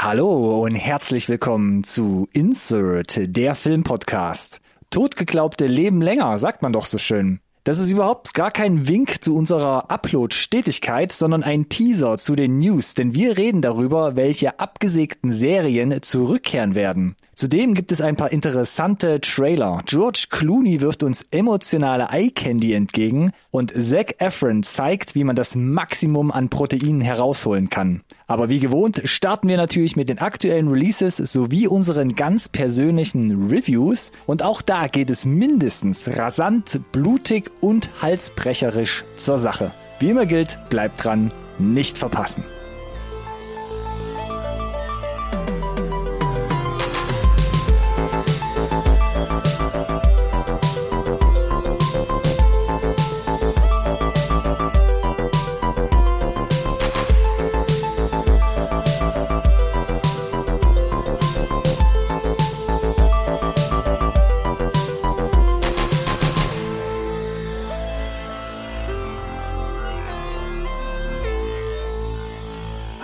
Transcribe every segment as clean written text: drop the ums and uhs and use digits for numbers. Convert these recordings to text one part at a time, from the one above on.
Hallo und herzlich willkommen zu Insert, der Filmpodcast. Totgeglaubte leben länger, sagt man doch so schön. Das ist überhaupt gar kein Wink zu unserer Upload-Stetigkeit, sondern ein Teaser zu den News, denn wir reden darüber, welche abgesägten Serien zurückkehren werden. Zudem gibt es ein paar interessante Trailer. George Clooney wirft uns emotionale Eye-Candy entgegen und Zac Efron zeigt, wie man das Maximum an Proteinen herausholen kann. Aber wie gewohnt starten wir natürlich mit den aktuellen Releases sowie unseren ganz persönlichen Reviews. Und auch da geht es mindestens rasant, blutig und halsbrecherisch zur Sache. Wie immer gilt, bleibt dran, nicht verpassen.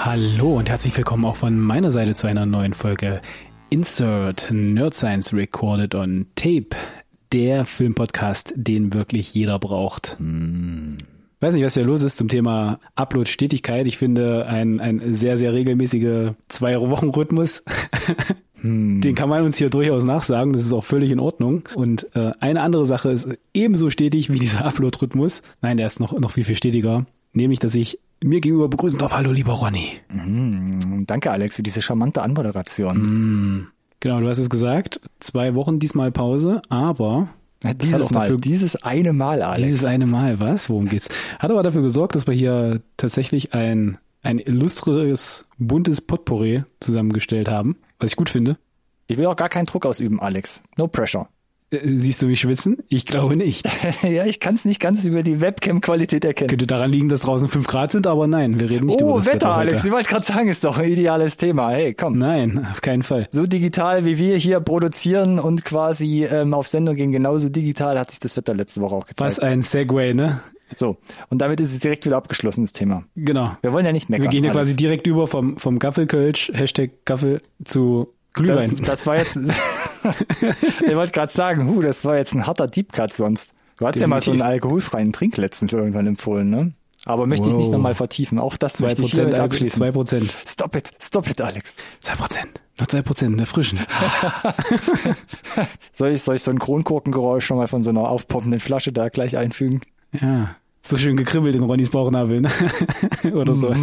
Hallo und herzlich willkommen auch von meiner Seite zu einer neuen Folge Insert Nerd Science Recorded on Tape, der Filmpodcast, den wirklich jeder braucht. Weiß nicht, was hier los ist zum Thema Upload-Stetigkeit. Ich finde ein sehr, sehr regelmäßiger 2-Wochen-Rhythmus. Den kann man uns hier durchaus nachsagen, das ist auch völlig in Ordnung. Und eine andere Sache ist ebenso stetig wie dieser Upload-Rhythmus. Nein, der ist noch viel, viel stetiger. Nämlich, dass ich mir gegenüber begrüßen darf. Hallo, lieber Ronny. Danke, Alex, für diese charmante Anmoderation. Genau, du hast es gesagt. 2 Wochen diesmal Pause, aber... Dieses eine Mal, Alex. Dieses eine Mal, was? Worum geht's? Hat aber dafür gesorgt, dass wir hier tatsächlich ein illustres, buntes Potpourri zusammengestellt haben, was ich gut finde. Ich will auch gar keinen Druck ausüben, Alex. No pressure. Siehst du mich schwitzen? Ich glaube nicht. Ja, ich kann es nicht ganz über die Webcam-Qualität erkennen. Könnte daran liegen, dass draußen 5 Grad sind, aber nein, wir reden nicht über das Wetter, Alex, heute. Ich wollte gerade sagen, ist doch ein ideales Thema. Hey, komm. Nein, auf keinen Fall. So digital, wie wir hier produzieren und quasi auf Sendung gehen, genauso digital hat sich das Wetter letzte Woche auch gezeigt. Was ein Segway, ne? So, und damit ist es direkt wieder abgeschlossen, das Thema. Genau. Wir wollen ja nicht meckern. Wir gehen ja quasi direkt über vom Gaffelkölsch, #Gaffel, zu Glühwein. Das war jetzt... Ich wollte gerade sagen, das war jetzt ein harter Deep Cut sonst. Du hast ja mal so einen alkoholfreien Trink letztens irgendwann empfohlen, ne? Aber möchte ich nicht nochmal vertiefen. Auch das möchte ich hiermit abschließen. 2%. Stop it, Alex. 2%. Noch 2%, der frischen. Soll ich so ein Kronkorkengeräusch schon mal von so einer aufpoppenden Flasche da gleich einfügen? Ja. So schön gekribbelt in Ronnys Bauchnabel, ne? Oder sowas.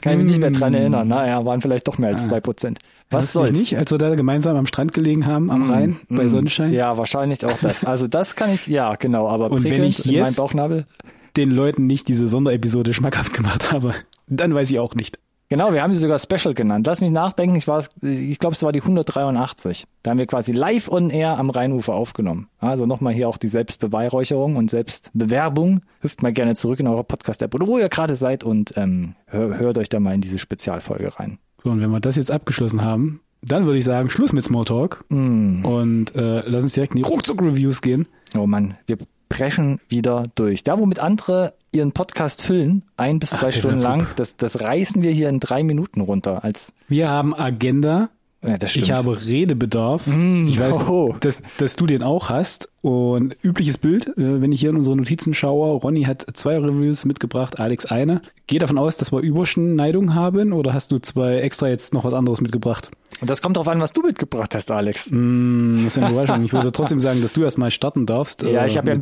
Kann ich mich nicht mehr dran erinnern. Naja, waren vielleicht doch mehr als 2%. Was soll's? Nicht, als wir da gemeinsam am Strand gelegen haben, am Rhein, bei Sonnenschein? Ja, wahrscheinlich auch das. Also das kann ich, ja, genau. Aber und wenn ich jetzt den Leuten nicht diese Sonderepisode schmackhaft gemacht habe, dann weiß ich auch nicht. Genau, wir haben sie sogar Special genannt. Lass mich nachdenken, ich glaube, es war die 183. Da haben wir quasi live on air am Rheinufer aufgenommen. Also nochmal hier auch die Selbstbeweihräucherung und Selbstbewerbung. Hüpft mal gerne zurück in eure Podcast-App oder wo ihr gerade seid und hört euch da mal in diese Spezialfolge rein. So, und wenn wir das jetzt abgeschlossen haben, dann würde ich sagen, Schluss mit Smalltalk und lass uns direkt in die Ruckzuck-Reviews gehen. Oh Mann, wir preschen wieder durch. Da, womit andere ihren Podcast füllen, 1 bis 2 Stunden lang, das reißen wir hier in 3 Minuten runter. Wir haben Agenda, ja, das stimmt. Ich habe Redebedarf, ich weiß, dass du den auch hast und übliches Bild, wenn ich hier in unsere Notizen schaue, Ronny hat 2 Reviews mitgebracht, Alex eine. Geh davon aus, dass wir Überschneidung haben oder hast du 2 extra jetzt noch was anderes mitgebracht? Und das kommt darauf an, was du mitgebracht hast, Alex. Das ist eine Überraschung. Ich würde trotzdem sagen, dass du erstmal starten darfst. Ja, ich habe ja ein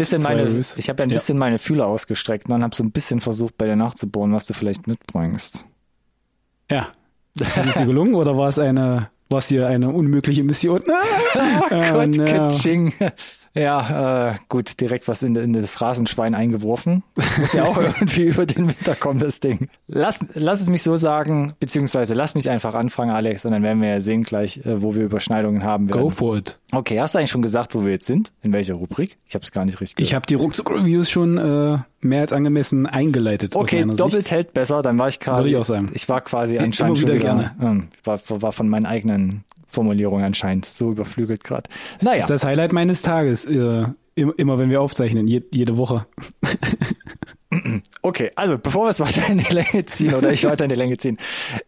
bisschen meine Fühler ausgestreckt und dann habe so ein bisschen versucht, bei dir nachzubohren, was du vielleicht mitbringst. Ja. Ist es dir gelungen oder war es dir eine unmögliche Mission? Kitsching. Ja, gut, direkt was in das Phrasenschwein eingeworfen. Muss ja auch irgendwie über den Winter kommen, das Ding. Lass es mich so sagen, beziehungsweise lass mich einfach anfangen, Alex, und dann werden wir ja sehen gleich, wo wir Überschneidungen haben werden. Go for it. Okay, hast du eigentlich schon gesagt, wo wir jetzt sind? In welcher Rubrik? Ich habe es gar nicht richtig gehört. Ich habe die Ruckzuck-Reviews schon mehr als angemessen eingeleitet. Okay, doppelt hält besser, dann war ich gerade... Würde ich auch sagen. Ich war quasi anscheinend schon wieder... Gerne. War von meinen eigenen... Formulierung anscheinend, so überflügelt gerade. Naja. Das ist das Highlight meines Tages, immer wenn wir aufzeichnen, jede Woche. Okay, also bevor wir es weiter in die Länge ziehen oder ich weiter in die Länge ziehen.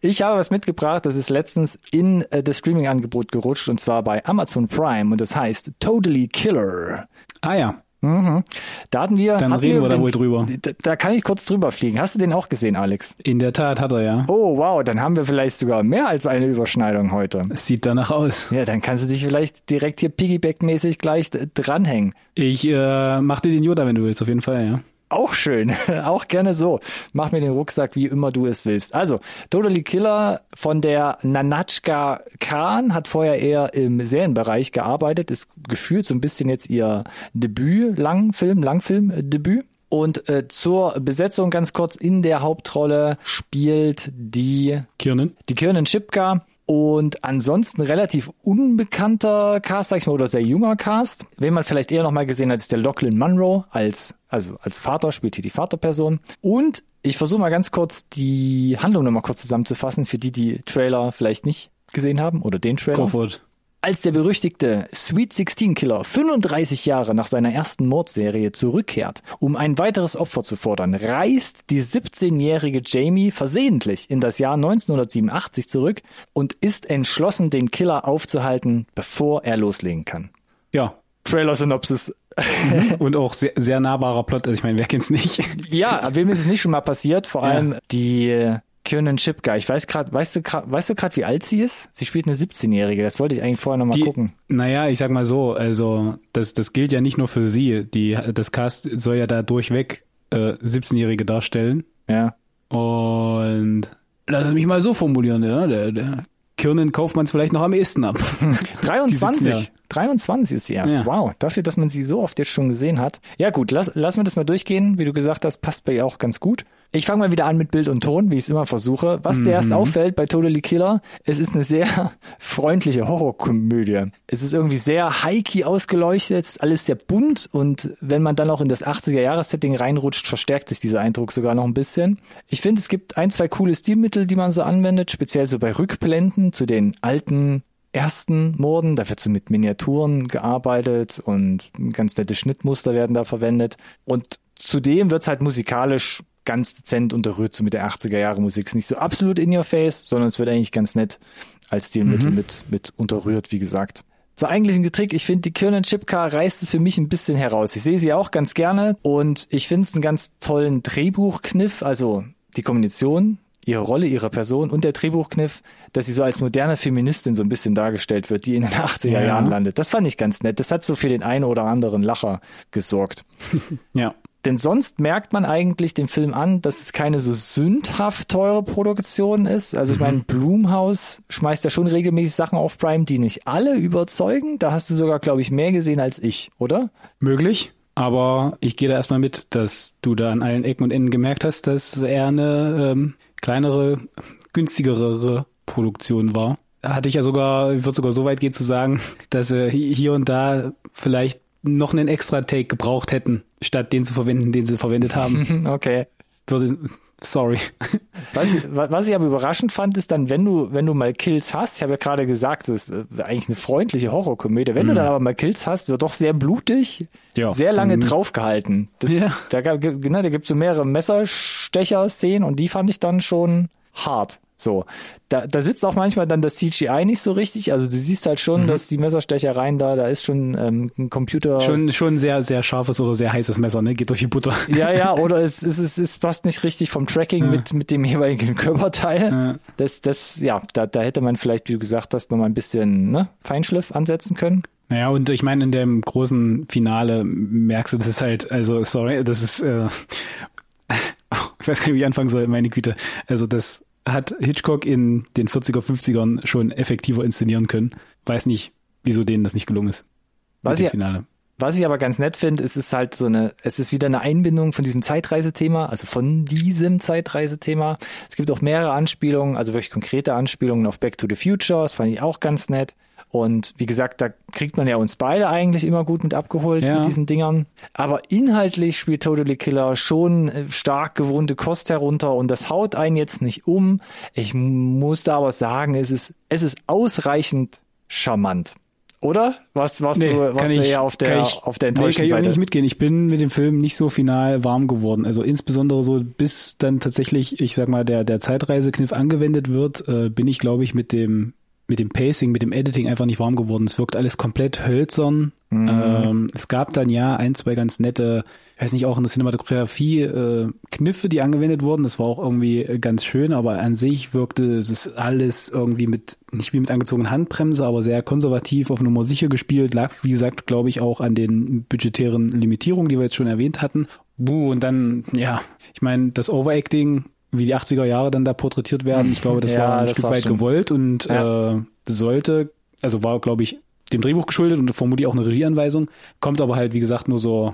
Ich habe was mitgebracht, das ist letztens in das Streaming-Angebot gerutscht und zwar bei Amazon Prime und das heißt Totally Killer. Ah ja. Mhm. Da hatten wir... Dann reden wir da wohl drüber. Da kann ich kurz drüber fliegen. Hast du den auch gesehen, Alex? In der Tat hat er, ja. Oh, wow, dann haben wir vielleicht sogar mehr als eine Überschneidung heute. Es sieht danach aus. Ja, dann kannst du dich vielleicht direkt hier Piggyback-mäßig gleich dranhängen. Ich mach dir den Yoda, wenn du willst, auf jeden Fall, ja. Auch schön, auch gerne so. Mach mir den Rucksack, wie immer du es willst. Also, Totally Killer von der Nanatschka Khan hat vorher eher im Serienbereich gearbeitet, ist gefühlt so ein bisschen jetzt ihr Debüt, Langfilm-Debüt. Und zur Besetzung ganz kurz, in der Hauptrolle spielt die Kiernan Shipka. Und ansonsten relativ unbekannter Cast, sag ich mal, oder sehr junger Cast. Wen man vielleicht eher nochmal gesehen hat, ist der Lachlan Munro als Vater, spielt hier die Vaterperson. Und ich versuche mal ganz kurz die Handlung nochmal kurz zusammenzufassen, für die Trailer vielleicht nicht gesehen haben oder den Trailer. Comfort. Als der berüchtigte Sweet 16 Killer 35 Jahre nach seiner ersten Mordserie zurückkehrt, um ein weiteres Opfer zu fordern, reist die 17-jährige Jamie versehentlich in das Jahr 1987 zurück und ist entschlossen, den Killer aufzuhalten, bevor er loslegen kann. Ja, Trailer-Synopsis. Und auch sehr, sehr nahbarer Plot, also ich meine, wer kennt's nicht? Ja, wem ist es nicht schon mal passiert? Vor allem die... Kiernan Shipka. Ich weiß gerade, weißt du gerade, wie alt sie ist? Sie spielt eine 17-Jährige. Das wollte ich eigentlich vorher nochmal gucken. Naja, ich sag mal so, also das gilt ja nicht nur für sie. Das Cast soll ja da durchweg 17-Jährige darstellen. Ja. Und lass mich mal so formulieren, ja, der Kiernan kauft man es vielleicht noch am ehesten ab. 23 ist die erste. Ja. Wow, dafür, dass man sie so oft jetzt schon gesehen hat. Ja gut, lassen wir das mal durchgehen. Wie du gesagt hast, passt bei ihr auch ganz gut. Ich fange mal wieder an mit Bild und Ton, wie ich es immer versuche. Was zuerst auffällt bei Totally Killer, es ist eine sehr freundliche Horrorkomödie. Es ist irgendwie sehr high-key ausgeleuchtet, alles sehr bunt und wenn man dann auch in das 80er-Jahres-Setting reinrutscht, verstärkt sich dieser Eindruck sogar noch ein bisschen. Ich finde, es gibt ein, zwei coole Stilmittel, die man so anwendet, speziell so bei Rückblenden zu den alten ersten Morden, da wird so mit Miniaturen gearbeitet und ganz nette Schnittmuster werden da verwendet. Und zudem wird's halt musikalisch ganz dezent unterrührt, so mit der 80er-Jahre-Musik. Ist nicht so absolut in your face, sondern es wird eigentlich ganz nett als Stilmittel mit unterrührt, wie gesagt. Zur eigentlichen Kritik, ich finde, die Kiernan Shipka reißt es für mich ein bisschen heraus. Ich sehe sie auch ganz gerne und ich finde es einen ganz tollen Drehbuchkniff, also die Kombination, ihre Rolle, ihre Person und der Drehbuchkniff, dass sie so als moderne Feministin so ein bisschen dargestellt wird, die in den 80er Jahren landet. Das fand ich ganz nett. Das hat so für den einen oder anderen Lacher gesorgt. Ja. Denn sonst merkt man eigentlich dem Film an, dass es keine so sündhaft teure Produktion ist. Also ich meine, Blumhaus schmeißt ja schon regelmäßig Sachen auf Prime, die nicht alle überzeugen. Da hast du sogar, glaube ich, mehr gesehen als ich, oder? Möglich, aber ich gehe da erstmal mit, dass du da an allen Ecken und Enden gemerkt hast, dass er eine kleinere, günstigere Produktion war. Hatte ich ja sogar, ich würde sogar so weit gehen zu sagen, dass hier und da vielleicht noch einen extra Take gebraucht hätten, statt den zu verwenden, den sie verwendet haben. Okay. Sorry. Was ich aber überraschend fand, ist dann, wenn du mal Kills hast, ich habe ja gerade gesagt, so ist eigentlich eine freundliche Horrorkomödie, wenn du dann aber mal Kills hast, wird doch sehr blutig, sehr lange draufgehalten. Da gibt es so mehrere Messerstecher-Szenen und die fand ich dann schon hart. So, da sitzt auch manchmal dann das CGI nicht so richtig, also du siehst halt schon, dass die Messerstechereien da ist schon ein Computer. Schon sehr, sehr scharfes oder sehr heißes Messer, ne, geht durch die Butter. Ja, oder es passt nicht richtig vom Tracking mit dem jeweiligen Körperteil. Ja. Da hätte man vielleicht, wie du gesagt hast, nochmal ein bisschen, ne, Feinschliff ansetzen können. Naja, und ich meine, in dem großen Finale merkst du, das ist halt, also, sorry, das ist, ich weiß gar nicht, wie ich anfangen soll, meine Güte, also das hat Hitchcock in den 40er, 50ern schon effektiver inszenieren können. Weiß nicht, wieso denen das nicht gelungen ist. Was ich aber ganz nett finde, es ist wieder eine Einbindung von diesem Zeitreisethema, also von diesem Zeitreisethema. Es gibt auch mehrere Anspielungen, also wirklich konkrete Anspielungen auf Back to the Future. Das fand ich auch ganz nett. Und wie gesagt, da kriegt man ja uns beide eigentlich immer gut mit abgeholt mit diesen Dingern. Aber inhaltlich spielt Totally Killer schon stark gewohnte Kost herunter und das haut einen jetzt nicht um. Ich muss da aber sagen, es ist ausreichend charmant. Oder? Warst du eher auf der enttäuschten Seite? Nee, kann ich nicht mitgehen. Ich bin mit dem Film nicht so final warm geworden. Also insbesondere so, bis dann tatsächlich, ich sag mal, der Zeitreisekniff angewendet wird, bin ich, glaube ich, mit dem Pacing, mit dem Editing einfach nicht warm geworden. Es wirkt alles komplett hölzern. Mhm. Es gab dann ja ein, zwei ganz nette, ich weiß nicht, auch in der Cinematografie Kniffe, die angewendet wurden. Das war auch irgendwie ganz schön, aber an sich wirkte das alles irgendwie mit, nicht wie mit angezogener Handbremse, aber sehr konservativ, auf Nummer sicher gespielt. Lag, wie gesagt, glaube ich, auch an den budgetären Limitierungen, die wir jetzt schon erwähnt hatten. Und dann, ja, ich meine, das Overacting, wie die 80er Jahre dann da porträtiert werden, ich glaube, das war ein Stück weit gewollt und war, glaube ich, dem Drehbuch geschuldet und vermutlich auch eine Regieanweisung. Kommt aber halt, wie gesagt, nur so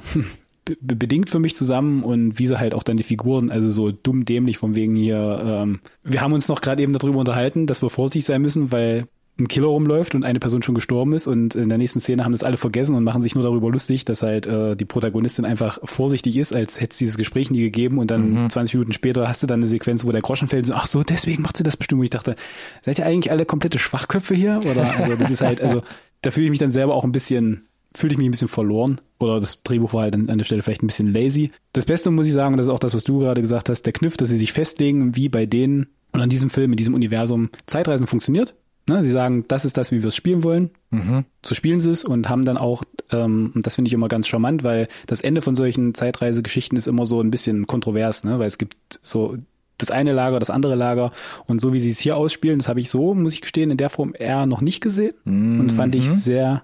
bedingt für mich zusammen, und wie sie halt auch dann die Figuren, also so dumm dämlich von wegen hier, wir haben uns noch gerade eben darüber unterhalten, dass wir vorsichtig sein müssen, weil ein Killer rumläuft und eine Person schon gestorben ist, und in der nächsten Szene haben das alle vergessen und machen sich nur darüber lustig, dass halt die Protagonistin einfach vorsichtig ist, als hätte es dieses Gespräch nie gegeben, und dann 20 Minuten später hast du dann eine Sequenz, wo der Groschen fällt, so, ach so, deswegen macht sie das bestimmt. Und ich dachte, seid ihr eigentlich alle komplette Schwachköpfe hier? Oder, also das ist halt, also da fühle ich mich dann selber auch ein bisschen, verloren, oder das Drehbuch war halt an der Stelle vielleicht ein bisschen lazy. Das Beste, muss ich sagen, und das ist auch das, was du gerade gesagt hast, der Kniff, dass sie sich festlegen, wie bei denen und an diesem Film, in diesem Universum Zeitreisen funktioniert. Ne? Sie sagen, das ist das, wie wir es spielen wollen. Mhm. So spielen sie es, und haben dann auch, und das finde ich immer ganz charmant, weil das Ende von solchen Zeitreisegeschichten ist immer so ein bisschen kontrovers, ne? Weil es gibt so das eine Lager, das andere Lager, und so wie sie es hier ausspielen, das habe ich so, muss ich gestehen, in der Form eher noch nicht gesehen und fand ich sehr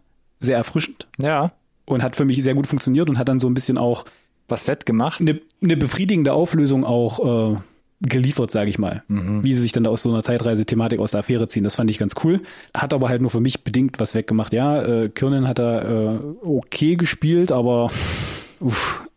erfrischend. Ja. Und hat für mich sehr gut funktioniert und hat dann so ein bisschen auch was fett gemacht. Eine befriedigende Auflösung auch geliefert, sage ich mal. Mhm. Wie sie sich dann aus so einer Zeitreise-Thematik aus der Affäre ziehen, das fand ich ganz cool. Hat aber halt nur für mich bedingt was weggemacht. Ja, Kiernan hat da okay gespielt, aber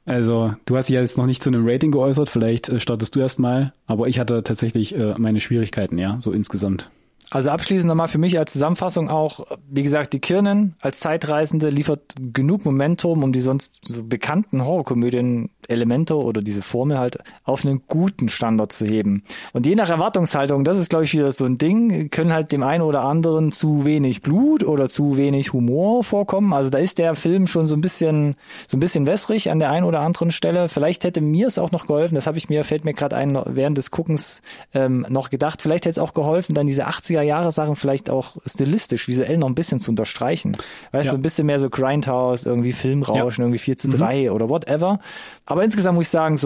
also du hast dich ja jetzt noch nicht zu einem Rating geäußert, vielleicht startest du erst mal. Aber ich hatte tatsächlich meine Schwierigkeiten, ja, so insgesamt. Also abschließend nochmal für mich als Zusammenfassung auch, wie gesagt, die Kiernan als Zeitreisende liefert genug Momentum, um die sonst so bekannten Horrorkomödien-Elemente oder diese Formel halt auf einen guten Standard zu heben. Und je nach Erwartungshaltung, das ist, glaube ich, wieder so ein Ding, können halt dem einen oder anderen zu wenig Blut oder zu wenig Humor vorkommen. Also da ist der Film schon so ein bisschen wässrig an der einen oder anderen Stelle. Vielleicht hätte mir es auch noch geholfen, fällt mir gerade ein, während des Guckens noch gedacht, vielleicht hätte es auch geholfen, dann diese 80er Jahre-Sachen vielleicht auch stilistisch, visuell noch ein bisschen zu unterstreichen. Weißt du, so ein bisschen mehr so Grindhouse, irgendwie Filmrauschen, irgendwie 4:3 oder whatever. Aber insgesamt muss ich sagen, es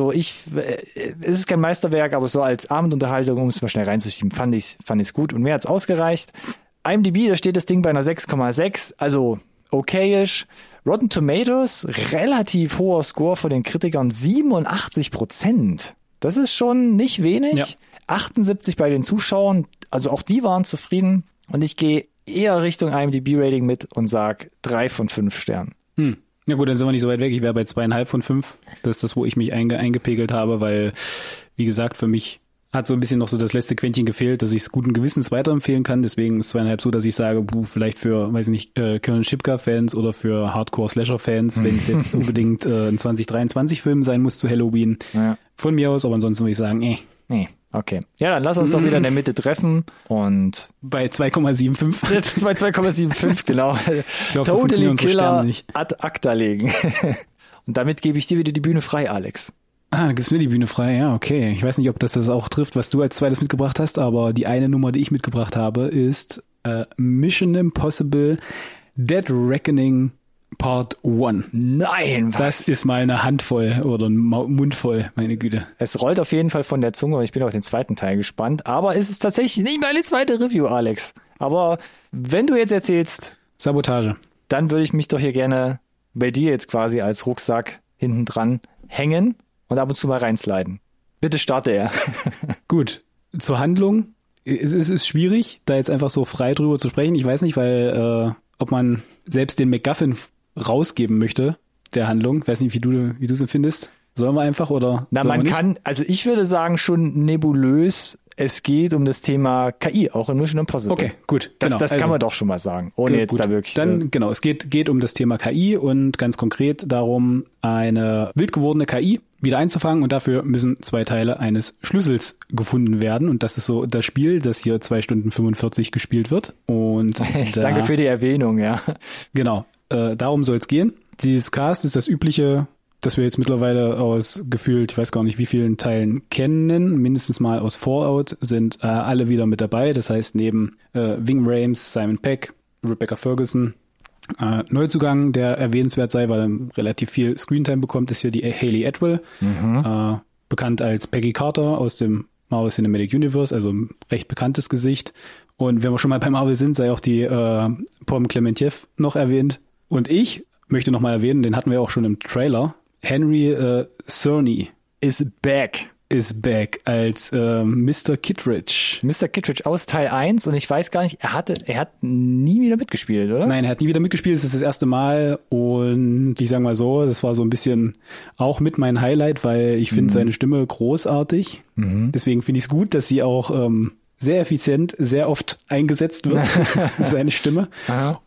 ist kein Meisterwerk, aber so als Abendunterhaltung, um es mal schnell reinzuschieben, fand ich's gut, und mehr hat's ausgereicht. IMDb, da steht das Ding bei einer 6,6, also okayisch. Rotten Tomatoes, relativ hoher Score von den Kritikern, 87%. Das ist schon nicht wenig. Ja. 78 bei den Zuschauern, also auch die waren zufrieden, und ich gehe eher Richtung IMDb-Rating mit und sag 3 von 5 Sternen. Ja gut, dann sind wir nicht so weit weg. Ich wäre bei 2,5 von 5. Das ist das, wo ich mich eingepegelt habe, weil, wie gesagt, für mich hat so ein bisschen noch so das letzte Quäntchen gefehlt, dass ich es guten Gewissens weiterempfehlen kann. Deswegen ist 2,5 so, dass ich sage, vielleicht für, weiß ich nicht, Kiernan Shipka-Fans oder für Hardcore-Slasher-Fans, wenn es jetzt unbedingt ein 2023-Film sein muss zu Halloween. Ja. Von mir aus, aber ansonsten würde ich sagen, nee. Okay. Ja, dann lass uns doch wieder in der Mitte treffen, und bei 2,75. Jetzt bei 2,75, genau. Ich glaub, Totally Killer ad acta legen. Und damit gebe ich dir wieder die Bühne frei, Alex. Gibst mir die Bühne frei, ja, okay. Ich weiß nicht, ob das auch trifft, was du als zweites mitgebracht hast, aber die eine Nummer, die ich mitgebracht habe, ist Mission Impossible Dead Reckoning Part 1. Nein, was? Das ist mal eine Handvoll oder ein Mundvoll, meine Güte. Es rollt auf jeden Fall von der Zunge, und ich bin auf den zweiten Teil gespannt. Aber es ist tatsächlich nicht meine zweite Review, Alex. Aber wenn du jetzt erzählst... Sabotage. Dann würde ich mich doch hier gerne bei dir jetzt quasi als Rucksack hinten dran hängen und ab und zu mal reinsliden. Bitte starte er. Gut, zur Handlung. Es ist schwierig, da jetzt einfach so frei drüber zu sprechen. Ich weiß nicht, weil ob man selbst den MacGuffin rausgeben möchte, der Handlung. Ich weiß nicht, wie du es empfindest. Sollen wir einfach, oder? Na, man kann, also ich würde sagen, schon nebulös es geht um das Thema KI, auch in Mission Impossible. Okay, gut. Das kann man doch schon mal sagen, ohne jetzt gut. Da wirklich... Dann, genau, es geht um das Thema KI und ganz konkret darum, eine wild gewordene KI wieder einzufangen, und dafür müssen 2 Teile eines Schlüssels gefunden werden, und das ist so das Spiel, das hier 2 Stunden 45 gespielt wird. Und danke für die Erwähnung, ja. Genau, darum soll es gehen. Dieses Cast ist das übliche, das wir jetzt mittlerweile aus gefühlt, ich weiß gar nicht wie vielen Teilen kennen, mindestens mal aus Fallout, sind alle wieder mit dabei. Das heißt, neben Ving Rhames, Simon Pegg, Rebecca Ferguson, Neuzugang, der erwähnenswert sei, weil er relativ viel Screentime bekommt, ist hier die Hayley Atwell, bekannt als Peggy Carter aus dem Marvel Cinematic Universe, also ein recht bekanntes Gesicht. Und wenn wir schon mal bei Marvel sind, sei auch die Pom Klementieff noch erwähnt. Und ich möchte nochmal erwähnen, den hatten wir auch schon im Trailer, Henry Cerny is back als Mr. Kittredge. Mr. Kittredge aus Teil 1, und ich weiß gar nicht, er hat nie wieder mitgespielt, oder? Nein, er hat nie wieder mitgespielt, es ist das erste Mal, und ich sag mal so, das war so ein bisschen auch mit mein Highlight, weil ich finde seine Stimme großartig. Mhm. Deswegen finde ich es gut, dass sie auch sehr effizient, sehr oft eingesetzt wird, seine Stimme. Aha.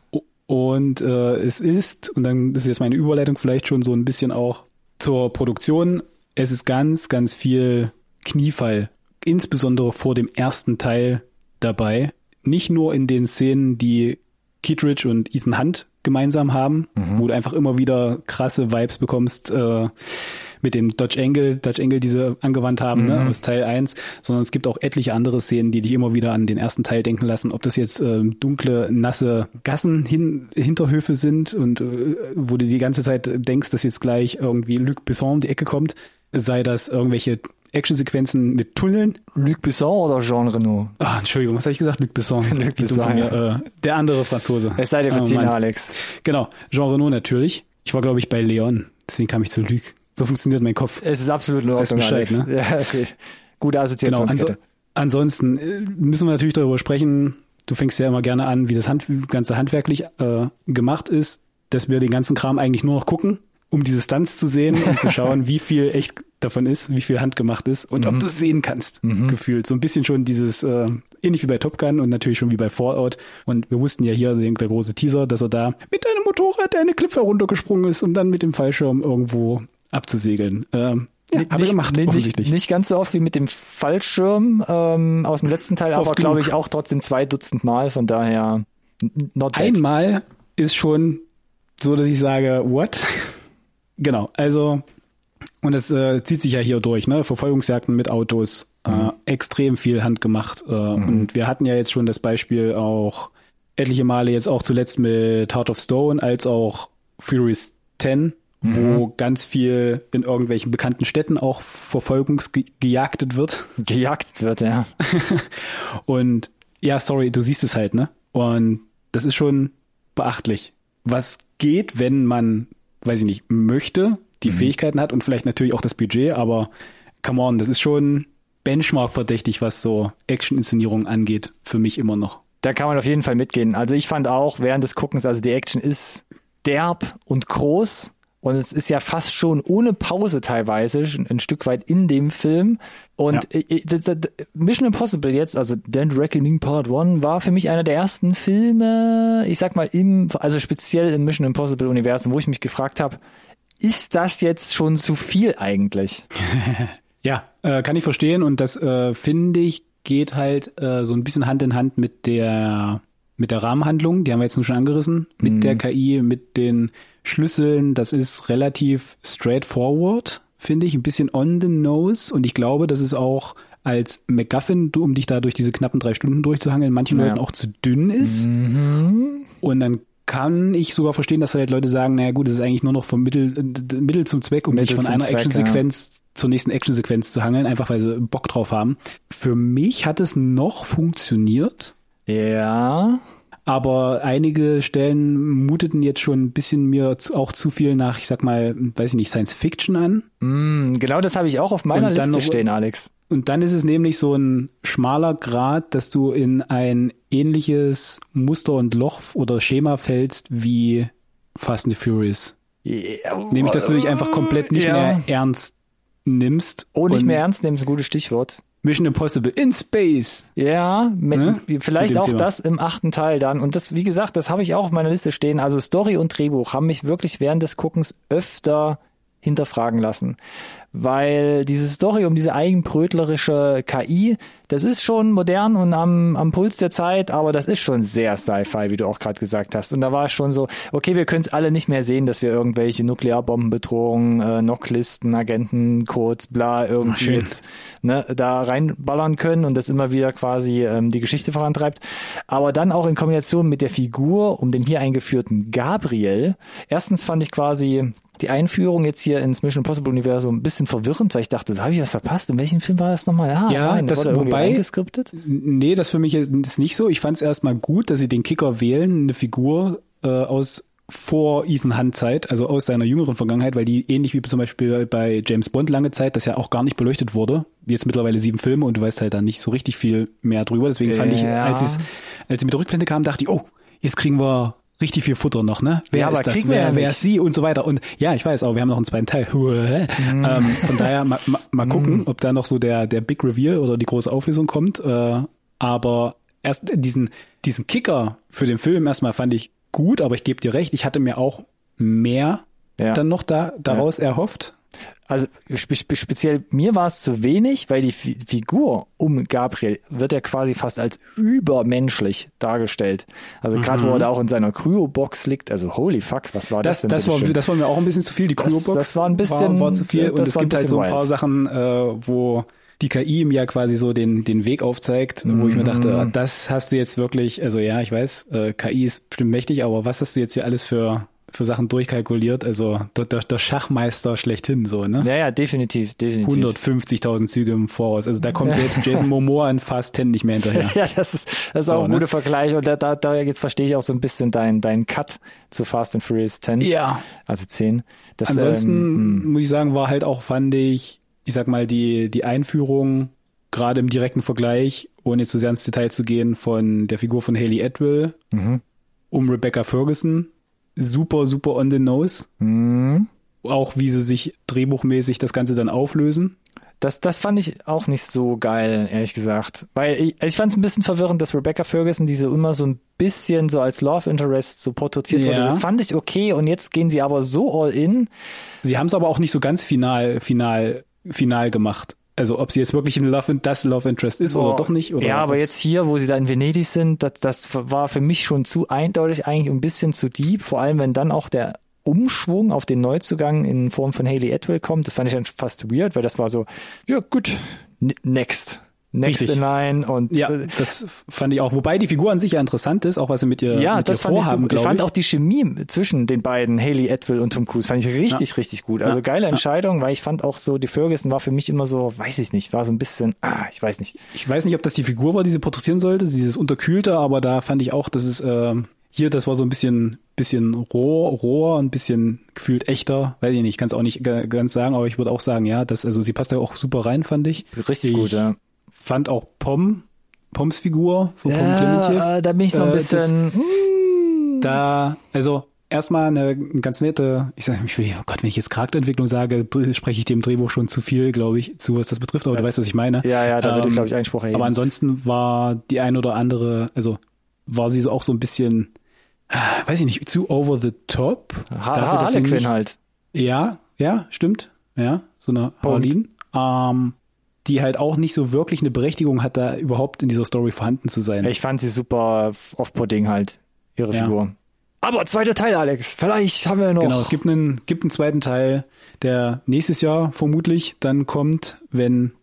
Und es ist, und dann ist jetzt meine Überleitung vielleicht schon so ein bisschen auch zur Produktion, es ist ganz, ganz viel Kniefall, insbesondere vor dem ersten Teil dabei. Nicht nur in den Szenen, die Kittredge und Ethan Hunt gemeinsam haben, wo du einfach immer wieder krasse Vibes bekommst mit dem Dodge Angle, die sie angewandt haben, ne, aus Teil 1, sondern es gibt auch etliche andere Szenen, die dich immer wieder an den ersten Teil denken lassen, ob das jetzt dunkle, nasse Gassen, Hinterhöfe sind, und wo du die ganze Zeit denkst, dass jetzt gleich irgendwie Luc Besson um die Ecke kommt, sei das irgendwelche Actionsequenzen mit Tunneln. Luc Besson oder Jean Reno? Ah, Entschuldigung, was habe ich gesagt? Luc Besson. Luc Besson, ja. Der andere Franzose. Es sei dir verziehen, Alex. Genau, Jean Reno natürlich. Ich war, glaube ich, bei Leon, deswegen kam ich zu Luc. So funktioniert mein Kopf. Es ist absolut nur Bescheid, ne? Ja, okay. Gute Assoziationskette. Genau. Ansonsten müssen wir natürlich darüber sprechen, du fängst ja immer gerne an, wie das Ganze handwerklich gemacht ist, dass wir den ganzen Kram eigentlich nur noch gucken, um diese Stunts zu sehen und zu schauen, wie viel echt davon ist, wie viel handgemacht ist und ob du es sehen kannst, gefühlt. So ein bisschen schon dieses, ähnlich wie bei Top Gun und natürlich schon wie bei Fallout. Und wir wussten ja hier, der große Teaser, dass er da mit einem Motorrad eine Klippe runtergesprungen ist und dann mit dem Fallschirm irgendwo abzusegeln. Habe ich gemacht, offensichtlich. Nicht ganz so oft wie mit dem Fallschirm aus dem letzten Teil, aber glaube ich auch trotzdem 2 Dutzend Mal, von daher not bad. Einmal ist schon so, dass ich sage, what? Genau, also, und das zieht sich ja hier durch, ne? Verfolgungsjagden mit Autos, extrem viel handgemacht. Und wir hatten ja jetzt schon das Beispiel auch etliche Male, jetzt auch zuletzt mit Heart of Stone, als auch Furious 10, wo ganz viel in irgendwelchen bekannten Städten auch verfolgungsgejagtet wird. Gejagtet wird, ja. Und ja, sorry, du siehst es halt, ne? Und das ist schon beachtlich. Was geht, wenn man, weiß ich nicht, möchte, die Fähigkeiten hat und vielleicht natürlich auch das Budget, aber come on, das ist schon Benchmark-verdächtig, was so Action-Inszenierung angeht, für mich immer noch. Da kann man auf jeden Fall mitgehen. Also ich fand auch während des Guckens, also die Action ist derb und groß und es ist ja fast schon ohne Pause teilweise ein Stück weit in dem Film. Und ja. Mission Impossible jetzt, also Dead Reckoning Part 1, war für mich einer der ersten Filme, ich sag mal also speziell im Mission Impossible Universum, wo ich mich gefragt habe, ist das jetzt schon zu viel eigentlich? Ja, kann ich verstehen, und das finde ich geht halt so ein bisschen Hand in Hand mit der Rahmenhandlung, die haben wir jetzt nur schon angerissen, mit der KI, mit den Schlüsseln, das ist relativ straightforward, finde ich, ein bisschen on the nose, und ich glaube, das ist auch als MacGuffin, um dich da durch diese knappen 3 Stunden durchzuhangeln, manchen Leuten auch zu dünn ist. Und dann kann ich sogar verstehen, dass halt Leute sagen, naja gut, das ist eigentlich nur noch vom Mittel zum Zweck, um dich von einer Actionsequenz zur nächsten Actionsequenz zu hangeln, einfach weil sie Bock drauf haben. Für mich hat es noch funktioniert. Ja. Aber einige Stellen muteten jetzt schon ein bisschen mir auch zu viel nach, ich sag mal, weiß ich nicht, Science Fiction an. Genau, das habe ich auch auf meiner Liste stehen, Alex. Und dann ist es nämlich so ein schmaler Grat, dass du in ein ähnliches Muster und Loch oder Schema fällst wie Fast and Furious. Yeah. Nämlich, dass du dich einfach komplett nicht mehr ernst nimmst. Oh, nicht mehr ernst nehmen ist ein gutes Stichwort. Mission Impossible in Space. Ja, mit, ne? Vielleicht auch Thema. Das im 8. Teil dann. Und das, wie gesagt, das habe ich auch auf meiner Liste stehen. Also Story und Drehbuch haben mich wirklich während des Guckens öfter hinterfragen lassen. Weil diese Story um diese eigenbrötlerische KI, das ist schon modern und am Puls der Zeit, aber das ist schon sehr Sci-Fi, wie du auch gerade gesagt hast. Und da war es schon so, okay, wir können es alle nicht mehr sehen, dass wir irgendwelche Nuklearbombenbedrohungen, Nocklisten, Agentencodes, bla, irgendwie jetzt da reinballern können und das immer wieder quasi die Geschichte vorantreibt. Aber dann auch in Kombination mit der Figur um den hier eingeführten Gabriel. Erstens fand ich quasi die Einführung jetzt hier ins Mission Impossible Universum ein bisschen verwirrend, weil ich dachte, da habe ich was verpasst. In welchem Film war das nochmal? Das für mich ist nicht so. Ich fand es erstmal gut, dass sie den Kicker wählen, eine Figur aus vor Ethan Hunt Zeit, also aus seiner jüngeren Vergangenheit, weil die ähnlich wie zum Beispiel bei James Bond lange Zeit, das ja auch gar nicht beleuchtet wurde. Jetzt mittlerweile 7 Filme und du weißt halt da nicht so richtig viel mehr drüber. Deswegen fand ich, als sie mit der Rückblende kam, dachte ich, oh, jetzt kriegen wir richtig viel Futter noch, ne? Wer ist das? Wer ist sie? Und so weiter. Und ja, ich weiß auch, wir haben noch einen zweiten Teil. Von daher mal gucken, ob da noch so der Big Reveal oder die große Auflösung kommt. Aber erst diesen Kicker für den Film erstmal fand ich gut, aber ich gebe dir recht, ich hatte mir auch mehr dann noch daraus erhofft. Also speziell mir war es zu wenig, weil die Figur um Gabriel wird ja quasi fast als übermenschlich dargestellt. Also gerade wo er da auch in seiner Kryobox liegt, also holy fuck, was war das denn? Das war mir auch ein bisschen zu viel, die Kryobox. Das war ein bisschen war zu viel und es gibt halt so ein paar Sachen, wo die KI ihm ja quasi so den Weg aufzeigt, wo ich mir dachte, das hast du jetzt wirklich, also ja, ich weiß, KI ist bestimmt mächtig, aber was hast du jetzt hier alles für Sachen durchkalkuliert, also der Schachmeister schlechthin, so, ne? Ja, definitiv. 150.000 Züge im Voraus, also da kommt selbst Jason Momoa in Fast 10 nicht mehr hinterher. Ja, das ist auch ein guter Vergleich und da jetzt verstehe ich auch so ein bisschen deinen Cut zu Fast and Furious 10. Ja. Also 10. Das, ansonsten, muss ich sagen, war halt auch, fand ich sag mal, die Einführung, gerade im direkten Vergleich, ohne jetzt so sehr ins Detail zu gehen, von der Figur von Hayley Atwell um Rebecca Ferguson, super, super on the nose. Mhm. Auch wie sie sich drehbuchmäßig das Ganze dann auflösen. Das fand ich auch nicht so geil, ehrlich gesagt. Weil ich fand es ein bisschen verwirrend, dass Rebecca Ferguson diese immer so ein bisschen so als Love Interest so porträtiert wurde. Das fand ich okay und jetzt gehen sie aber so all in. Sie haben es aber auch nicht so ganz final gemacht. Also ob sie jetzt wirklich das Love Interest ist oder doch nicht. Oder ja, aber jetzt hier, wo sie da in Venedig sind, das war für mich schon zu eindeutig eigentlich ein bisschen zu deep. Vor allem, wenn dann auch der Umschwung auf den Neuzugang in Form von Hayley Atwell kommt. Das fand ich dann fast weird, weil das war so, ja gut, next in line. Und ja, das fand ich auch. Wobei die Figur an sich ja interessant ist, auch was sie mit ihr vorhaben, ich fand auch die Chemie zwischen den beiden, Hayley Atwell und Tom Cruise, fand ich richtig gut. Also geile Entscheidung, weil ich fand auch so, die Ferguson war für mich immer so, weiß ich nicht, war so ein bisschen, ich weiß nicht. Ich weiß nicht, ob das die Figur war, die sie porträtieren sollte, dieses Unterkühlte, aber da fand ich auch, dass es hier, das war so ein bisschen roher, ein bisschen gefühlt echter, weiß ich nicht, kann es auch nicht ganz sagen, aber ich würde auch sagen, ja, das, also sie passt da auch super rein, fand ich. Richtig gut, ja. Fand auch Poms Figur von Pom Klementieff. Da bin ich noch ein bisschen. Also erstmal eine ganz nette, wenn ich jetzt Charakterentwicklung sage, spreche ich dem Drehbuch schon zu viel, glaube ich, zu, was das betrifft, aber du weißt, was ich meine. Ja, ja, da würde ich, glaube ich, Einspruch erheben. Aber ansonsten war die ein oder andere, also war sie so auch so ein bisschen, weiß ich nicht, zu over the top. Harlequin halt. Ja, stimmt. Ja, so eine Harleen. Die halt auch nicht so wirklich eine Berechtigung hat, da überhaupt in dieser Story vorhanden zu sein. Ich fand sie super off-putting halt, ihre Figur. Aber zweiter Teil, Alex, vielleicht haben wir noch. Genau, es gibt einen zweiten Teil, der nächstes Jahr vermutlich dann kommt, wenn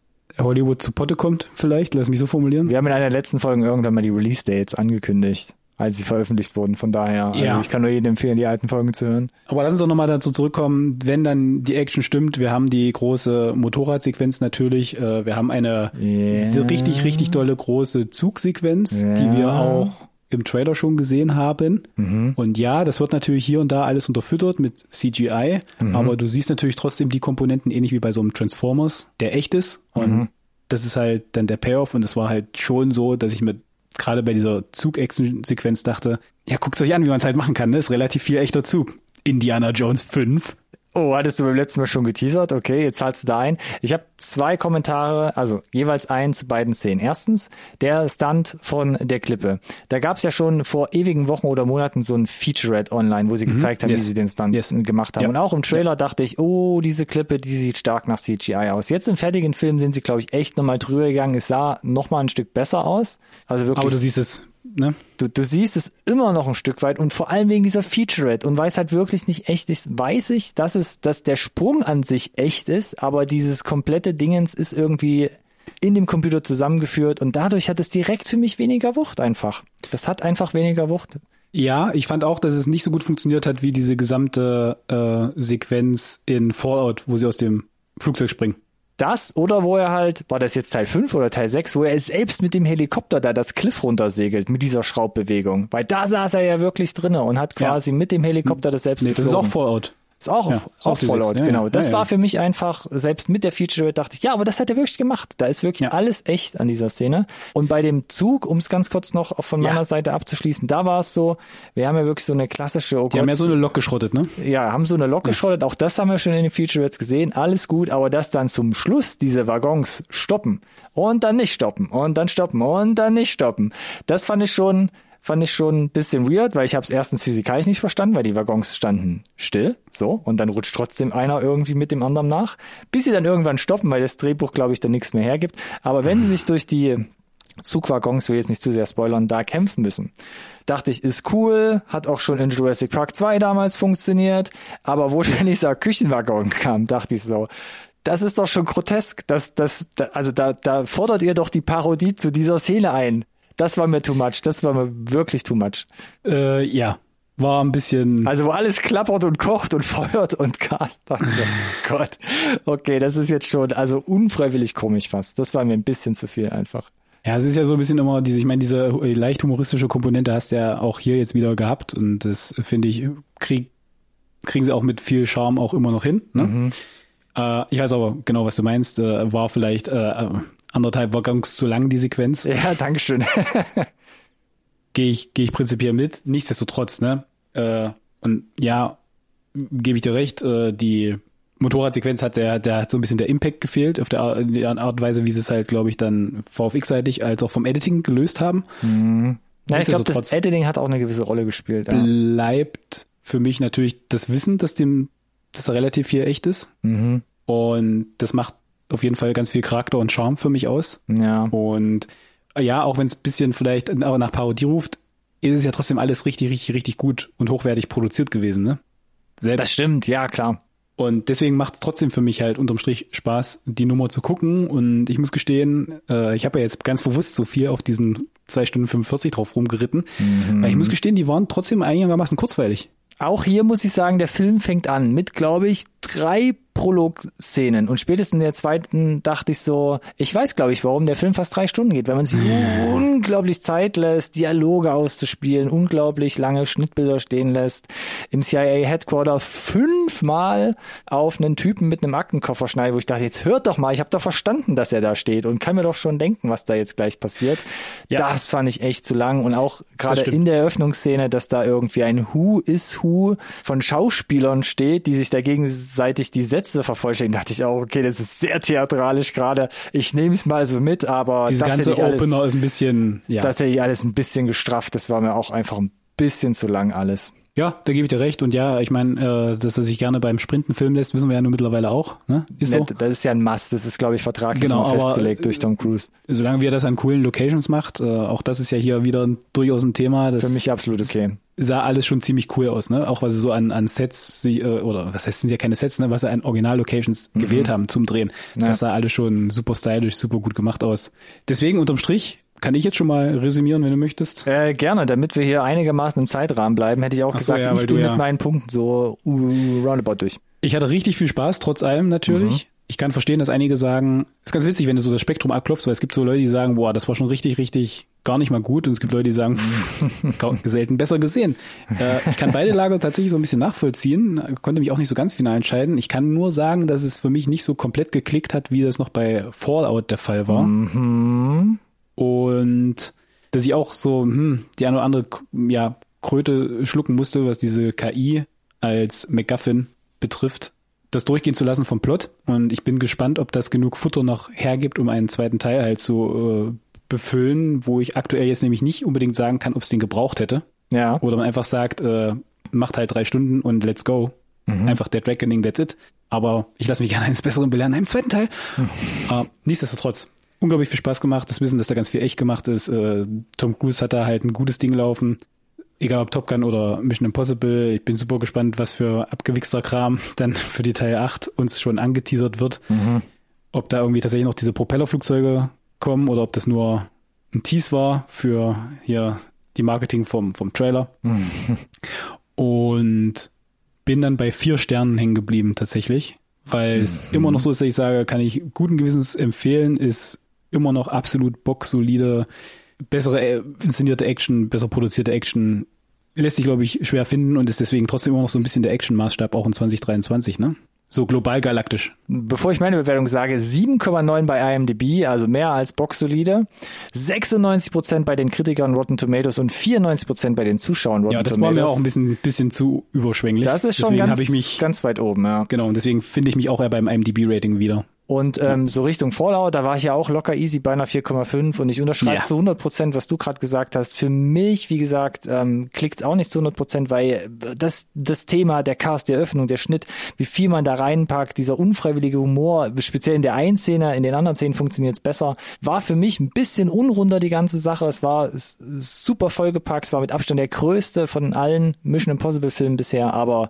Hollywood zu Potte kommt, vielleicht, lass mich so formulieren. Wir haben in einer der letzten Folgen irgendwann mal die Release-Dates angekündigt, als sie veröffentlicht wurden, von daher. Ja. Also ich kann nur jedem empfehlen, die alten Folgen zu hören. Aber lass uns doch nochmal dazu zurückkommen, wenn dann die Action stimmt. Wir haben die große Motorradsequenz natürlich. Wir haben eine richtig, richtig dolle große Zugsequenz, die wir auch im Trailer schon gesehen haben. Mhm. Und ja, das wird natürlich hier und da alles unterfüttert mit CGI. Mhm. Aber du siehst natürlich trotzdem die Komponenten, ähnlich wie bei so einem Transformers, der echt ist. Und das ist halt dann der Payoff. Und es war halt schon so, dass ich mit gerade bei dieser Zug-Action-Sequenz dachte, ja, guckt's euch an, wie man es halt machen kann, ne? Ist relativ viel echter Zug. Indiana Jones 5. Oh, hattest du beim letzten Mal schon geteasert? Okay, jetzt zahlst du da ein. Ich habe zwei Kommentare, also jeweils eins zu beiden Szenen. Erstens, der Stunt von der Klippe. Da gab es ja schon vor ewigen Wochen oder Monaten so ein Featurette online, wo sie gezeigt haben, wie sie den Stunt gemacht haben. Ja. Und auch im Trailer dachte ich, oh, diese Klippe, die sieht stark nach CGI aus. Jetzt im fertigen Film sind sie, glaube ich, echt nochmal drüber gegangen. Es sah nochmal ein Stück besser aus. Also wirklich. Aber du siehst es. Ne? Du siehst es immer noch ein Stück weit und vor allem wegen dieser Featurette und weiß halt wirklich nicht echt ist, weiß ich, dass der Sprung an sich echt ist, aber dieses komplette Dingens ist irgendwie in dem Computer zusammengeführt und dadurch hat es direkt für mich weniger Wucht einfach. Das hat einfach weniger Wucht. Ja, ich fand auch, dass es nicht so gut funktioniert hat wie diese gesamte Sequenz in Fallout, wo sie aus dem Flugzeug springen. Das oder wo er halt, war das jetzt Teil 5 oder Teil 6, wo er selbst mit dem Helikopter da das Cliff runtersegelt mit dieser Schraubbewegung. Weil da saß er ja wirklich drin und hat quasi mit dem Helikopter das selbst geflogen. Das ist auch Fallout. Ist auch, ja, auch Fallout, genau. Das war für mich einfach, selbst mit der Feature dachte ich, ja, aber das hat er wirklich gemacht. Da ist wirklich alles echt an dieser Szene. Und bei dem Zug, um es ganz kurz noch von meiner Seite abzuschließen, da war es so, wir haben ja wirklich so eine klassische... Oh Gott, die haben ja so eine Lok geschrottet, ne? Ja, haben so eine Lok geschrottet. Auch das haben wir schon in den Featurettes gesehen. Alles gut, aber dass dann zum Schluss diese Waggons stoppen und dann nicht stoppen und dann stoppen und dann nicht stoppen. Das fand ich schon ein bisschen weird, weil ich habe es erstens physikalisch nicht verstanden, weil die Waggons standen still, so, und dann rutscht trotzdem einer irgendwie mit dem anderen nach, bis sie dann irgendwann stoppen, weil das Drehbuch, glaube ich, dann nichts mehr hergibt. Aber wenn sie sich durch die Zugwaggons, will jetzt nicht zu sehr spoilern, da kämpfen müssen, dachte ich, ist cool, hat auch schon in Jurassic Park 2 damals funktioniert, aber wo dann dieser Küchenwaggon kam, dachte ich so, das ist doch schon grotesk, da fordert ihr doch die Parodie zu dieser Szene ein. Das war mir too much. Das war mir wirklich too much. Ja, war ein bisschen... Also wo alles klappert und kocht und feuert und Gas. Oh Gott. Okay, das ist jetzt schon also unfreiwillig komisch fast. Das war mir ein bisschen zu viel einfach. Ja, es ist ja so ein bisschen immer diese, ich meine, diese leicht humoristische Komponente hast du ja auch hier jetzt wieder gehabt. Und das, finde ich, kriegen sie auch mit viel Charme auch immer noch hin. Ne? Mhm. Ich weiß aber genau, was du meinst. War vielleicht... anderthalb Waggons zu lang, die Sequenz. Ja, dankeschön. Geh ich prinzipiell mit. Nichtsdestotrotz, ne? Und ja, gebe ich dir recht, die Motorradsequenz hat so ein bisschen der Impact gefehlt, auf die Art und Weise, wie sie es halt, glaube ich, dann VFX-seitig als auch vom Editing gelöst haben. Mhm. Ja, ich glaube, das Editing hat auch eine gewisse Rolle gespielt. Ja. Bleibt für mich natürlich das Wissen, dass da relativ viel echt ist. Mhm. Und das macht auf jeden Fall ganz viel Charakter und Charme für mich aus. Ja. Und ja, auch wenn es ein bisschen vielleicht nach Parodie ruft, ist es ja trotzdem alles richtig, richtig, richtig gut und hochwertig produziert gewesen, ne? Selbst. Das stimmt, ja, klar. Und deswegen macht es trotzdem für mich halt unterm Strich Spaß, die Nummer zu gucken. Und ich muss gestehen, ich habe ja jetzt ganz bewusst so viel auf diesen 2 Stunden 45 drauf rumgeritten. Mhm. Ich muss gestehen, die waren trotzdem einigermaßen kurzweilig. Auch hier muss ich sagen, der Film fängt an mit, glaube ich, 3 Prolog-Szenen. Und spätestens in der zweiten dachte ich so, ich weiß, glaube ich, warum der Film fast 3 Stunden geht, weil man sich unglaublich Zeit lässt, Dialoge auszuspielen, unglaublich lange Schnittbilder stehen lässt. Im CIA-Headquarter 5-mal auf einen Typen mit einem Aktenkoffer schneiden, wo ich dachte, jetzt hört doch mal, ich habe doch verstanden, dass er da steht und kann mir doch schon denken, was da jetzt gleich passiert. Ja. Das fand ich echt zu lang. Und auch gerade in der Eröffnungsszene, dass da irgendwie ein Who is Who von Schauspielern steht, die sich dagegen seitig die Sätze vervollständigen, dachte ich auch, okay, das ist sehr theatralisch gerade. Ich nehme es mal so mit, aber dieses ganze Opener ist ein bisschen, ja. Das hätte ich alles ein bisschen gestrafft. Das war mir auch einfach ein bisschen zu lang alles. Ja, da gebe ich dir recht. Und ja, ich meine, dass er sich gerne beim Sprinten filmen lässt, wissen wir ja nur mittlerweile auch. Ne? Ist so. Das ist ja ein Must. Das ist, glaube ich, vertraglich mal festgelegt durch Tom Cruise. Solange wir das an coolen Locations macht, auch das ist ja hier wieder durchaus ein Thema. Das für mich absolut okay. Sah alles schon ziemlich cool aus, ne? Auch was sie so an Sets, oder was heißt, sind ja keine Sets, ne? Was sie an Original-Locations gewählt haben zum Drehen. Ja. Das sah alles schon super stylisch, super gut gemacht aus. Deswegen unterm Strich... Kann ich jetzt schon mal resümieren, wenn du möchtest? Gerne, damit wir hier einigermaßen im Zeitrahmen bleiben, hätte ich auch gesagt, ich bin mit meinen Punkten so roundabout durch. Ich hatte richtig viel Spaß, trotz allem natürlich. Mhm. Ich kann verstehen, dass einige sagen, ist ganz witzig, wenn du so das Spektrum abklopfst, weil es gibt so Leute, die sagen, boah, das war schon richtig, richtig gar nicht mal gut. Und es gibt Leute, die sagen, selten besser gesehen. Ich kann beide Lager tatsächlich so ein bisschen nachvollziehen, konnte mich auch nicht so ganz final entscheiden. Ich kann nur sagen, dass es für mich nicht so komplett geklickt hat, wie das noch bei Fallout der Fall war. Mhm. Und dass ich auch so die eine oder andere Kröte schlucken musste, was diese KI als MacGuffin betrifft. das durchgehen zu lassen vom Plot. Und ich bin gespannt, ob das genug Futter noch hergibt, um einen zweiten Teil halt zu befüllen, wo ich aktuell jetzt nämlich nicht unbedingt sagen kann, ob es den gebraucht hätte. Ja. Oder man einfach sagt, macht halt 3 Stunden und let's go. Mhm. Einfach Dead Reckoning, that's it. Aber ich lasse mich gerne eines Besseren belehren, einem zweiten Teil. Mhm. Nichtsdestotrotz, unglaublich viel Spaß gemacht. Das Wissen, dass da ganz viel echt gemacht ist. Tom Cruise hat da halt ein gutes Ding laufen. Egal ob Top Gun oder Mission Impossible. Ich bin super gespannt, was für abgewichster Kram dann für die Teil 8 uns schon angeteasert wird. Mhm. Ob da irgendwie tatsächlich noch diese Propellerflugzeuge kommen oder ob das nur ein Tease war für hier die Marketing vom Trailer. Mhm. Und bin dann bei 4 Sternen hängen geblieben tatsächlich, weil es immer noch so ist, dass ich sage, kann ich guten Gewissens empfehlen, ist immer noch absolut bocksolide, bessere inszenierte Action, besser produzierte Action, lässt sich, glaube ich, schwer finden und ist deswegen trotzdem immer noch so ein bisschen der Action-Maßstab, auch in 2023, ne? So global galaktisch. Bevor ich meine Bewertung sage, 7,9 bei IMDb, also mehr als bocksolide, 96% bei den Kritikern Rotten Tomatoes und 94% bei den Zuschauern Rotten Tomatoes. Ja, das war mir auch ein bisschen zu überschwänglich. Das ist schon ganz weit oben, ja. Genau, und deswegen finde ich mich auch eher beim IMDb-Rating wieder. Und so Richtung Fallout, da war ich ja auch locker easy bei einer 4,5 und ich unterschreibe zu 100%, was du gerade gesagt hast. Für mich, wie gesagt, klickt's auch nicht zu 100%, weil das Thema, der Cast, die Eröffnung, der Schnitt, wie viel man da reinpackt, dieser unfreiwillige Humor, speziell in der einen Szene, in den anderen Szenen funktioniert's besser, war für mich ein bisschen unrunder die ganze Sache. Es war super vollgepackt, es war mit Abstand der größte von allen Mission Impossible Filmen bisher, aber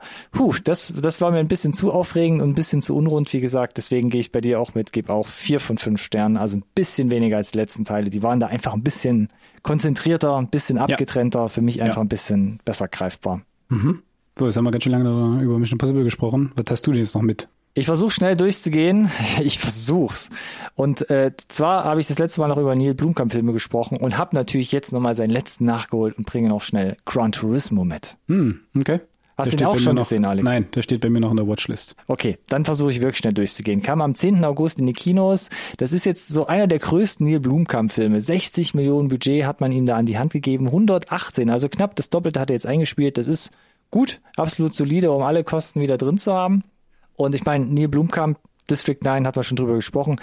das war mir ein bisschen zu aufregend und ein bisschen zu unrund, wie gesagt, deswegen gehe ich bei dir auch mit, gebe auch 4 von 5 Sternen, also ein bisschen weniger als die letzten Teile. Die waren da einfach ein bisschen konzentrierter, ein bisschen abgetrennter, für mich einfach ein bisschen besser greifbar. Mhm. So, jetzt haben wir ganz schön lange über Mission Impossible gesprochen. Was hast du denn jetzt noch mit? Ich versuche schnell durchzugehen. Ich versuch's. Und zwar habe ich das letzte Mal noch über Neill Blomkamp-Filme gesprochen und habe natürlich jetzt nochmal seinen letzten nachgeholt und bringe noch schnell Gran Turismo mit. Mhm, okay. Hast du den auch schon gesehen, Alex? Nein, der steht bei mir noch in der Watchlist. Okay, dann versuche ich wirklich schnell durchzugehen. Kam am 10. August in die Kinos. Das ist jetzt so einer der größten Neill Blomkamp-Filme. 60 Millionen Budget hat man ihm da an die Hand gegeben. 118, also knapp das Doppelte hat er jetzt eingespielt. Das ist gut, absolut solide, um alle Kosten wieder drin zu haben. Und ich meine, Neill Blomkamp, District 9, hat man schon drüber gesprochen.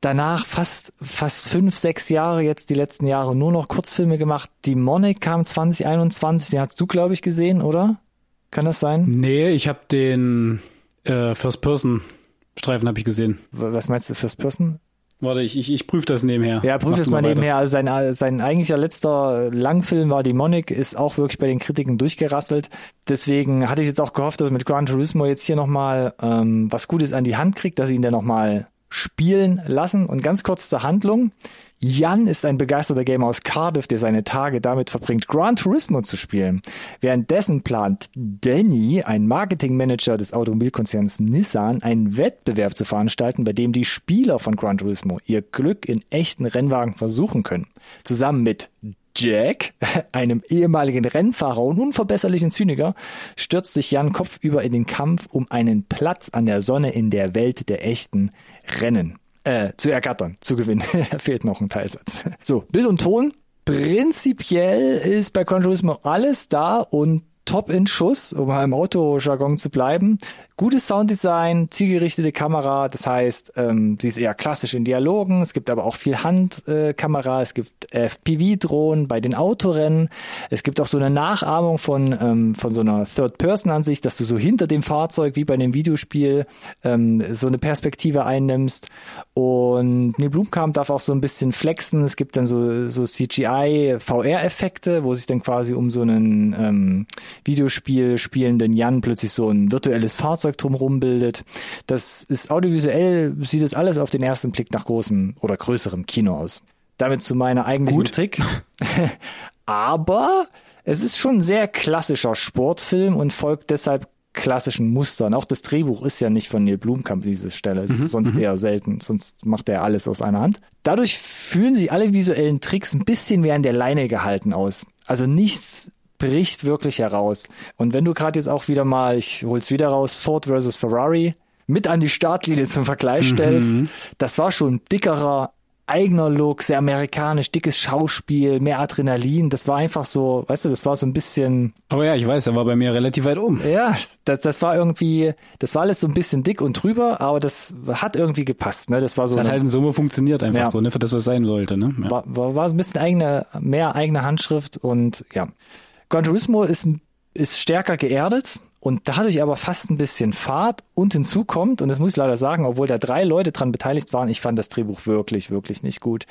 Danach fast 5, 6 Jahre jetzt, die letzten Jahre, nur noch Kurzfilme gemacht. Demonic kam 2021, den hast du, glaube ich, gesehen, oder? Kann das sein? Nee, ich habe den First-Person-Streifen habe ich gesehen. Was meinst du, First-Person? Warte, ich prüfe das nebenher. Ja, prüfe das mal nebenher. Also sein eigentlicher letzter Langfilm war Demonic, ist auch wirklich bei den Kritiken durchgerasselt. Deswegen hatte ich jetzt auch gehofft, dass mit Gran Turismo jetzt hier nochmal was Gutes an die Hand kriegt, dass sie ihn dann nochmal spielen lassen. Und ganz kurz zur Handlung. Jan ist ein begeisterter Gamer aus Cardiff, der seine Tage damit verbringt, Gran Turismo zu spielen. Währenddessen plant Danny, ein Marketingmanager des Automobilkonzerns Nissan, einen Wettbewerb zu veranstalten, bei dem die Spieler von Gran Turismo ihr Glück in echten Rennwagen versuchen können. Zusammen mit Jack, einem ehemaligen Rennfahrer und unverbesserlichen Zyniker, stürzt sich Jan kopfüber in den Kampf um einen Platz an der Sonne in der Welt der echten Rennen. Zu ergattern, zu gewinnen. Fehlt noch ein Teilsatz. So, Bild und Ton. Prinzipiell ist bei Gran Turismo alles da und top in Schuss, um im Autojargon zu bleiben. Gutes Sounddesign, zielgerichtete Kamera, das heißt, sie ist eher klassisch in Dialogen, es gibt aber auch viel Handkamera, es gibt FPV-Drohnen bei den Autorennen, es gibt auch so eine Nachahmung von so einer Third-Person-Ansicht, dass du so hinter dem Fahrzeug, wie bei einem Videospiel, so eine Perspektive einnimmst und Neill Blomkamp darf auch so ein bisschen flexen, es gibt dann so CGI-VR-Effekte, wo sich dann quasi um so einen Videospiel spielenden Jan plötzlich so ein virtuelles Fahrzeug drumherum bildet. Das ist audiovisuell, sieht das alles auf den ersten Blick nach großem oder größerem Kino aus. Damit zu meiner eigentlichen Trick. Aber es ist schon ein sehr klassischer Sportfilm und folgt deshalb klassischen Mustern. Auch das Drehbuch ist ja nicht von Neill Blomkamp an dieser Stelle. Es ist sonst eher selten. Sonst macht er alles aus einer Hand. Dadurch fühlen sich alle visuellen Tricks ein bisschen wie an der Leine gehalten aus. Also nichts bricht wirklich heraus. Und wenn du gerade jetzt auch wieder mal, ich hol's wieder raus, Ford versus Ferrari mit an die Startlinie zum Vergleich stellst, das war schon ein dickerer eigener Look, sehr amerikanisch, dickes Schauspiel, mehr Adrenalin. Das war einfach so, weißt du, das war so ein bisschen... Oh ja, ich weiß, der war bei mir relativ weit oben. Ja, das war irgendwie, das war alles so ein bisschen dick und drüber, aber das hat irgendwie gepasst. Ne? Das war so. Das hat halt in Summe funktioniert einfach so, ne? Für das, was sein sollte. Ne? Ja. War so ein bisschen mehr eigene Handschrift und ja. Gran Turismo ist stärker geerdet. Und dadurch aber fast ein bisschen Fahrt und hinzu kommt, und das muss ich leider sagen, obwohl da 3 Leute dran beteiligt waren, ich fand das Drehbuch wirklich, wirklich nicht gut.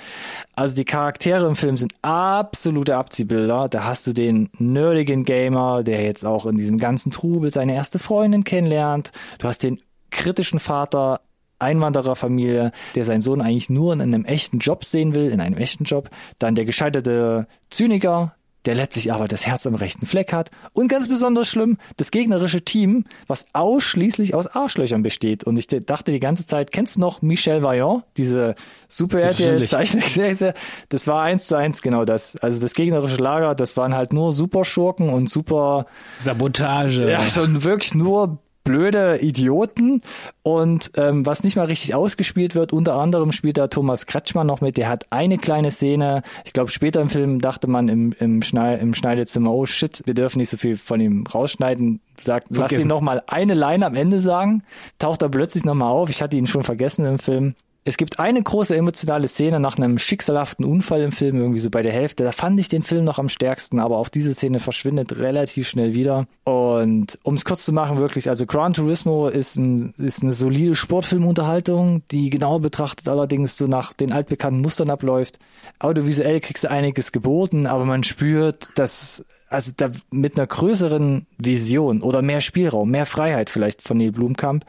Also die Charaktere im Film sind absolute Abziehbilder. Da hast du den nerdigen Gamer, der jetzt auch in diesem ganzen Trubel seine erste Freundin kennenlernt. Du hast den kritischen Vater, Einwandererfamilie, der seinen Sohn eigentlich nur in einem echten Job sehen will, in einem echten Job. Dann der gescheiterte Zyniker, der letztlich aber das Herz am rechten Fleck hat. Und ganz besonders schlimm, das gegnerische Team, was ausschließlich aus Arschlöchern besteht. Und ich dachte die ganze Zeit, kennst du noch Michel Vaillant? Diese Super-RTL-Zeichentrickserie. Das war 1:1 genau das. Also das gegnerische Lager, das waren halt nur Superschurken und super... Sabotage. Ja, also wirklich nur... blöde Idioten und was nicht mal richtig ausgespielt wird, unter anderem spielt da Thomas Kretschmann noch mit, der hat eine kleine Szene, ich glaube später im Film dachte man im Schneidezimmer, oh shit, wir dürfen nicht so viel von ihm rausschneiden, sagt, vergessen. Lass ihn nochmal eine Line am Ende sagen, taucht er plötzlich nochmal auf, ich hatte ihn schon vergessen im Film. Es gibt eine große emotionale Szene nach einem schicksalhaften Unfall im Film, irgendwie so bei der Hälfte. Da fand ich den Film noch am stärksten, aber auch diese Szene verschwindet relativ schnell wieder. Und um es kurz zu machen, wirklich, also Gran Turismo ist eine solide Sportfilmunterhaltung, die genau betrachtet allerdings so nach den altbekannten Mustern abläuft. Audiovisuell kriegst du einiges geboten, aber man spürt, dass... Also da mit einer größeren Vision oder mehr Spielraum, mehr Freiheit vielleicht von Neill Blomkamp,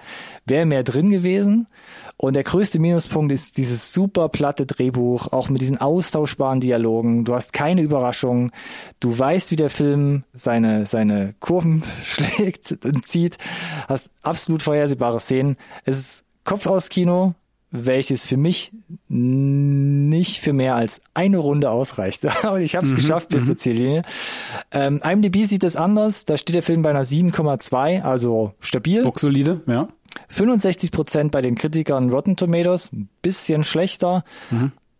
wäre mehr drin gewesen. Und der größte Minuspunkt ist dieses super platte Drehbuch, auch mit diesen austauschbaren Dialogen. Du hast keine Überraschungen. Du weißt, wie der Film seine Kurven schlägt und zieht. Hast absolut vorhersehbare Szenen. Es ist Kopfhauskino, welches für mich nicht für mehr als eine Runde ausreicht. Und ich habe es geschafft bis zur Ziellinie. IMDb sieht das anders. Da steht der Film bei einer 7,2, also stabil. Bocksolide, ja. 65% bei den Kritikern Rotten Tomatoes, ein bisschen schlechter.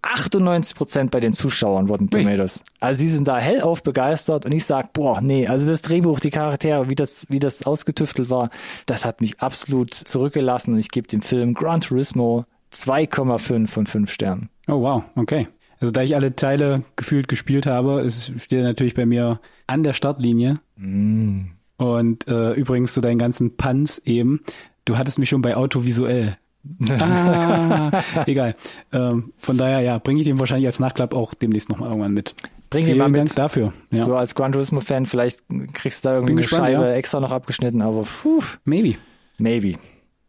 98% bei den Zuschauern Rotten Tomatoes. Also die sind da hellauf begeistert und ich sag, boah, nee, also das Drehbuch, die Charaktere, wie das ausgetüftelt war, das hat mich absolut zurückgelassen und ich gebe dem Film Gran Turismo 2,5 von 5 Sternen. Oh wow, okay. Also da ich alle Teile gefühlt gespielt habe, es steht natürlich bei mir an der Startlinie. Und übrigens zu deinen ganzen Puns eben, du hattest mich schon bei autovisuell. Egal. Von daher, ja, bringe ich den wahrscheinlich als Nachklapp auch demnächst nochmal irgendwann mit. Bring ihn mal mit. Dank dafür. Ja. So als Gran Turismo-Fan, vielleicht kriegst du da irgendwie eine Scheibe extra noch abgeschnitten, aber Maybe.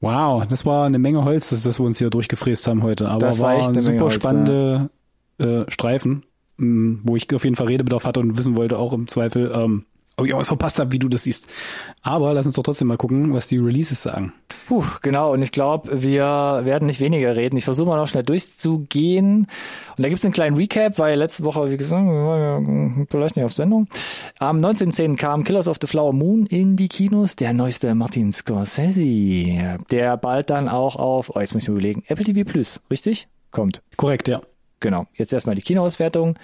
Wow, das war eine Menge Holz, das wir uns hier durchgefräst haben heute. Aber das war echt eine super spannende Streifen, wo ich auf jeden Fall Redebedarf hatte und wissen wollte, auch im Zweifel, ob ich irgendwas verpasst habe, wie du das siehst. Aber lass uns doch trotzdem mal gucken, was die Releases sagen. Puh, genau. Und ich glaube, wir werden nicht weniger reden. Ich versuche mal noch schnell durchzugehen. Und da gibt's einen kleinen Recap, weil letzte Woche, wie gesagt, wir waren ja vielleicht nicht auf Sendung. Am 19.10. kam Killers of the Flower Moon in die Kinos. Der neueste Martin Scorsese. Der bald dann auch auf, jetzt muss ich mir überlegen, Apple TV Plus, richtig? Kommt. Korrekt, ja. Genau, jetzt erstmal die Kinoauswertung.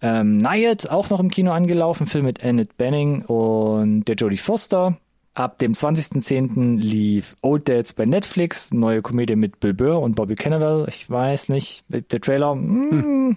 Nyatt, auch noch im Kino angelaufen, Film mit Annette Bening und der Jodie Foster. Ab dem 20.10. lief Old Dads bei Netflix, neue Komödie mit Bill Burr und Bobby Cannavale. Ich weiß nicht, der Trailer, maybe.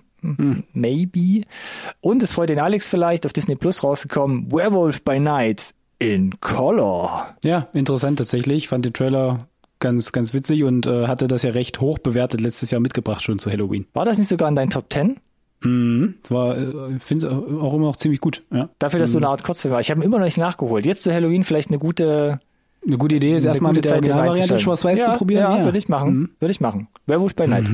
Und es freut den Alex vielleicht, auf Disney Plus rausgekommen, Werewolf by Night in Color. Ja, interessant tatsächlich, ich fand den Trailer... ganz, ganz witzig und hatte das ja recht hoch bewertet letztes Jahr mitgebracht, schon zu Halloween. War das nicht sogar in deinen Top 10? Das war, ich finde es auch immer noch ziemlich gut. Ja. Dafür, dass so eine Art Kurzfilm war. Ich habe ihn immer noch nicht nachgeholt. Jetzt zu Halloween vielleicht eine gute Idee ist erstmal mit der Originalvariante Schwarz-Weiß zu probieren. Ja, würde ich machen. Würde ich machen. Werewolf by Night.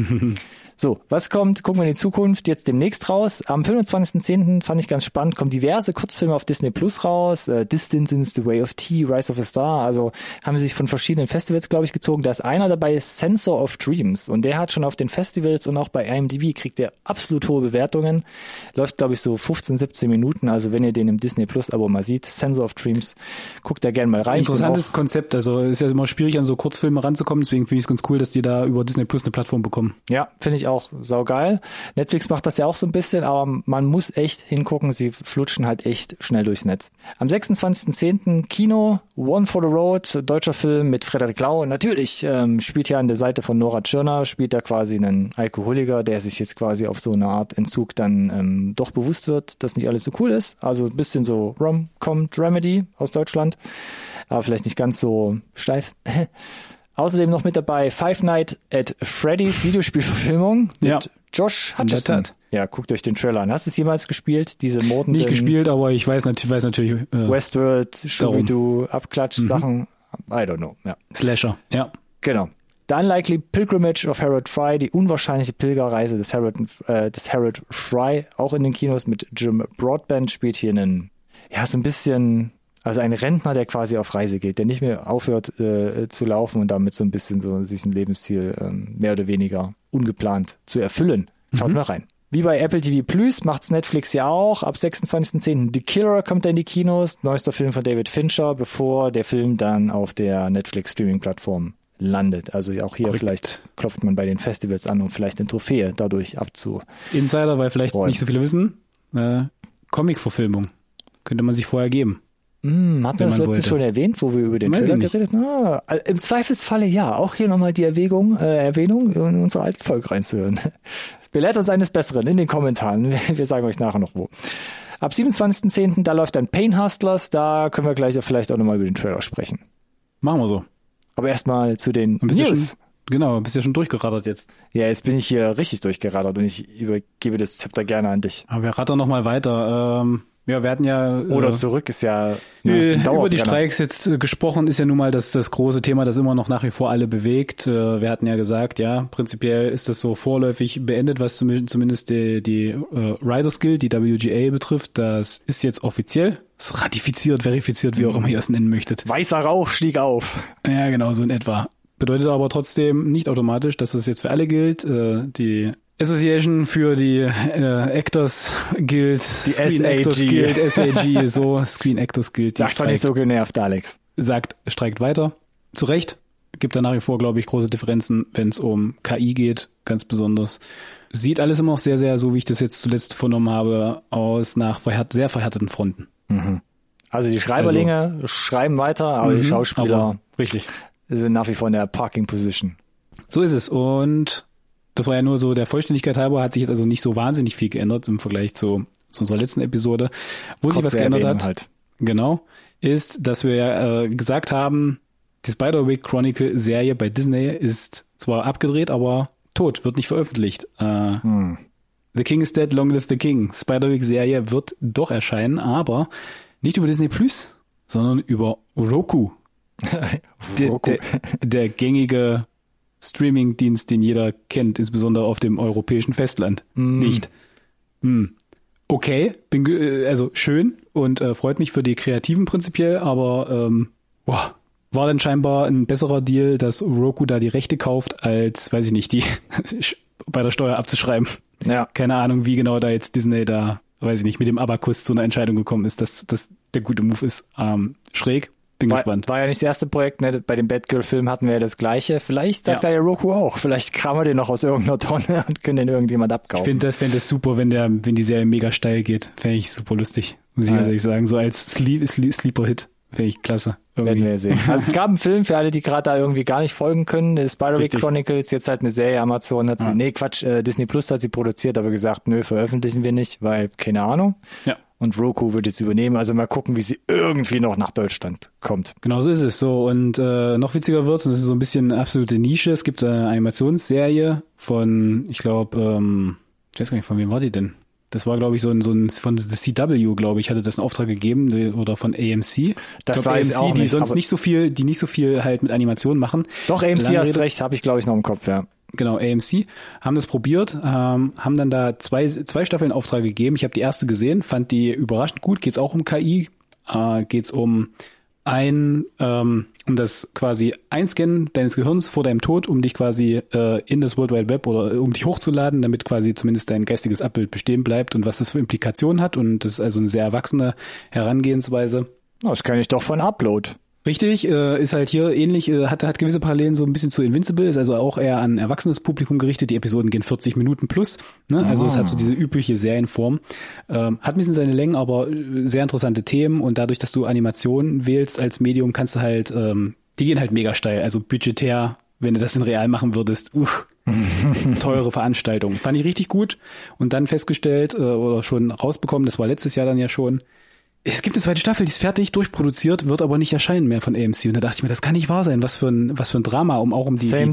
So, was kommt? Gucken wir in die Zukunft jetzt demnächst raus. Am 25.10. fand ich ganz spannend, kommen diverse Kurzfilme auf Disney Plus raus. Distance is the Way of Tea, Rise of a Star. Also haben sie sich von verschiedenen Festivals, glaube ich, gezogen. Da ist einer dabei, Sensor of Dreams. Und der hat schon auf den Festivals und auch bei IMDb kriegt der absolut hohe Bewertungen. Läuft, glaube ich, so 15, 17 Minuten. Also wenn ihr den im Disney Plus Abo mal seht, Sensor of Dreams, guckt da gerne mal rein. Interessantes Konzept. Also ist ja immer schwierig, an so Kurzfilme ranzukommen. Deswegen finde ich es ganz cool, dass die da über Disney Plus eine Plattform bekommen. Ja, finde ich ich auch saugeil. Netflix macht das ja auch so ein bisschen, aber man muss echt hingucken. Sie flutschen halt echt schnell durchs Netz. Am 26.10. Kino, One for the Road, deutscher Film mit Frederik Lau. Natürlich spielt ja an der Seite von Nora Tschirner, spielt da quasi einen Alkoholiker, der sich jetzt quasi auf so eine Art Entzug dann doch bewusst wird, dass nicht alles so cool ist. Also ein bisschen so Rom-Com-Dramedy aus Deutschland, aber vielleicht nicht ganz so steif. Außerdem noch mit dabei Five Nights at Freddy's Videospielverfilmung mit Josh Hutcherson. Ja, guckt euch den Trailer an. Hast du es jemals gespielt? Diese Morden? Nicht gespielt, aber ich weiß natürlich. Westworld, Scooby-Doo, Abklatsch-Sachen. I don't know. Ja. Slasher, ja. Genau. The Unlikely Pilgrimage of Harold Fry, die unwahrscheinliche Pilgerreise des Harold Fry, auch in den Kinos mit Jim Broadbent, spielt hier einen, ja, so ein bisschen... Also ein Rentner, der quasi auf Reise geht, der nicht mehr aufhört zu laufen und damit so ein bisschen so sich ein Lebensziel mehr oder weniger ungeplant zu erfüllen. Schaut mal rein. Wie bei Apple TV Plus macht's Netflix ja auch. Ab 26.10. The Killer kommt in die Kinos. Neuester Film von David Fincher, bevor der Film dann auf der Netflix-Streaming-Plattform landet. Also auch hier vielleicht klopft man bei den Festivals an, um vielleicht eine Trophäe dadurch abzuräumen. Insider, weil vielleicht nicht so viele wissen, Comic-Verfilmung könnte man sich vorher geben. Hatten wir das letztens schon erwähnt, wo wir über den Trailer geredet haben? Ah, also im Zweifelsfalle ja. Auch hier nochmal die Erwähnung in unsere alten Folge reinzuhören. Belehrt uns eines Besseren in den Kommentaren. Wir sagen euch nachher noch wo. Ab 27.10. da läuft dann Pain Hustlers. Da können wir gleich vielleicht auch nochmal über den Trailer sprechen. Machen wir so. Aber erstmal zu den News. Genau, bist ja schon durchgeradert jetzt. Ja, jetzt bin ich hier richtig durchgeradert und ich übergebe das Zepter gerne an dich. Aber wir rattern nochmal weiter. Ja, wir hatten ja... Oder zurück ist ja... über die Streiks jetzt gesprochen, ist ja nun mal das große Thema, das immer noch nach wie vor alle bewegt. Wir hatten ja gesagt, ja, prinzipiell ist das so vorläufig beendet, was zumindest die Riders Guild, die WGA betrifft. Das ist jetzt offiziell, ist ratifiziert, verifiziert, wie auch immer ihr es nennen möchtet. Weißer Rauch stieg auf. Ja, genau, so in etwa. Bedeutet aber trotzdem nicht automatisch, dass das jetzt für alle gilt. Die... Association für die Actors Guild, die Screen Actors Guild, SAG, so Screen Actors Guild. Das war nicht so genervt, Alex. Streikt weiter. Zu Recht. Gibt da nach wie vor, glaube ich, große Differenzen, wenn es um KI geht, ganz besonders. Sieht alles immer noch sehr, sehr, so wie ich das jetzt zuletzt vernommen habe, aus nach sehr verhärteten Fronten. Mhm. Also die Schreiberlinge schreiben weiter, aber die Schauspieler sind nach wie vor in der Parking Position. So ist es. Und das war ja nur so der Vollständigkeit halber, hat sich jetzt also nicht so wahnsinnig viel geändert im Vergleich zu unserer letzten Episode. Wo sich was geändert hat, genau, ist, dass wir ja gesagt haben, die Spiderwick Chronicles Serie bei Disney ist zwar abgedreht, aber tot, wird nicht veröffentlicht. The King is dead, long live the King. Spiderwick Serie wird doch erscheinen, aber nicht über Disney Plus, sondern über Roku. Roku. Der gängige Streaming-Dienst, den jeder kennt, insbesondere auf dem europäischen Festland. Nicht. Okay, also schön und freut mich für die Kreativen prinzipiell, aber war dann scheinbar ein besserer Deal, dass Roku da die Rechte kauft, als, weiß ich nicht, die bei der Steuer abzuschreiben. Ja. Keine Ahnung, wie genau da jetzt Disney da, weiß ich nicht, mit dem Abakus zu einer Entscheidung gekommen ist, dass das der gute Move ist. Schräg. Gespannt. War ja nicht das erste Projekt, ne? Bei dem Batgirl-Film hatten wir ja das gleiche. Vielleicht sagt da ja Roku auch. Vielleicht kramen wir den noch aus irgendeiner Tonne und können den irgendjemand abkaufen. Ich fände das super, wenn die Serie mega steil geht. Fände ich super lustig, muss ich ehrlich sagen. So als Sleeper-Hit. Fände ich klasse. Irgendwie. Werden wir sehen. Also es gab einen Film für alle, die gerade da irgendwie gar nicht folgen können. Der Spiderwick Chronicles, jetzt halt eine Serie. Amazon hat sie, Disney Plus hat sie produziert, aber gesagt, nö, veröffentlichen wir nicht, weil keine Ahnung. Ja. Und Roku wird es übernehmen. Also mal gucken, wie sie irgendwie noch nach Deutschland kommt. Genau so ist es so. Und noch witziger wird's. Und das ist so ein bisschen eine absolute Nische. Es gibt eine Animationsserie von, ich glaube, ich weiß gar nicht, von wem war die denn? Das war, glaube ich, so ein von The CW, glaube ich, hatte das einen Auftrag gegeben oder von AMC. Das war AMC, auch die nicht, sonst nicht so viel halt mit Animationen machen. Doch, AMC hast recht, habe ich, glaube ich, noch im Kopf, ja. Genau, AMC, haben das probiert, haben dann da zwei Staffeln in Auftrag gegeben. Ich habe die erste gesehen, fand die überraschend gut. Geht's auch um KI, geht's um das quasi Einscannen deines Gehirns vor deinem Tod, um dich quasi in das World Wide Web oder um dich hochzuladen, damit quasi zumindest dein geistiges Abbild bestehen bleibt und was das für Implikationen hat. Und das ist also eine sehr erwachsene Herangehensweise. Das kenne ich doch von Upload. Richtig, ist halt hier ähnlich, hat gewisse Parallelen so ein bisschen zu Invincible, ist also auch eher an erwachsenes Publikum gerichtet, die Episoden gehen 40 Minuten plus, ne? Also es hat so diese übliche Serienform, hat ein bisschen seine Längen, aber sehr interessante Themen, und dadurch, dass du Animationen wählst als Medium, kannst du halt, die gehen halt mega steil, also budgetär, wenn du das in real machen würdest, teure Veranstaltung. Fand ich richtig gut und dann festgestellt oder schon rausbekommen, das war letztes Jahr dann ja schon, es gibt eine zweite Staffel, die ist fertig, durchproduziert, wird aber nicht erscheinen mehr von AMC. Und da dachte ich mir, das kann nicht wahr sein. Was für ein Drama, auch um die... Same.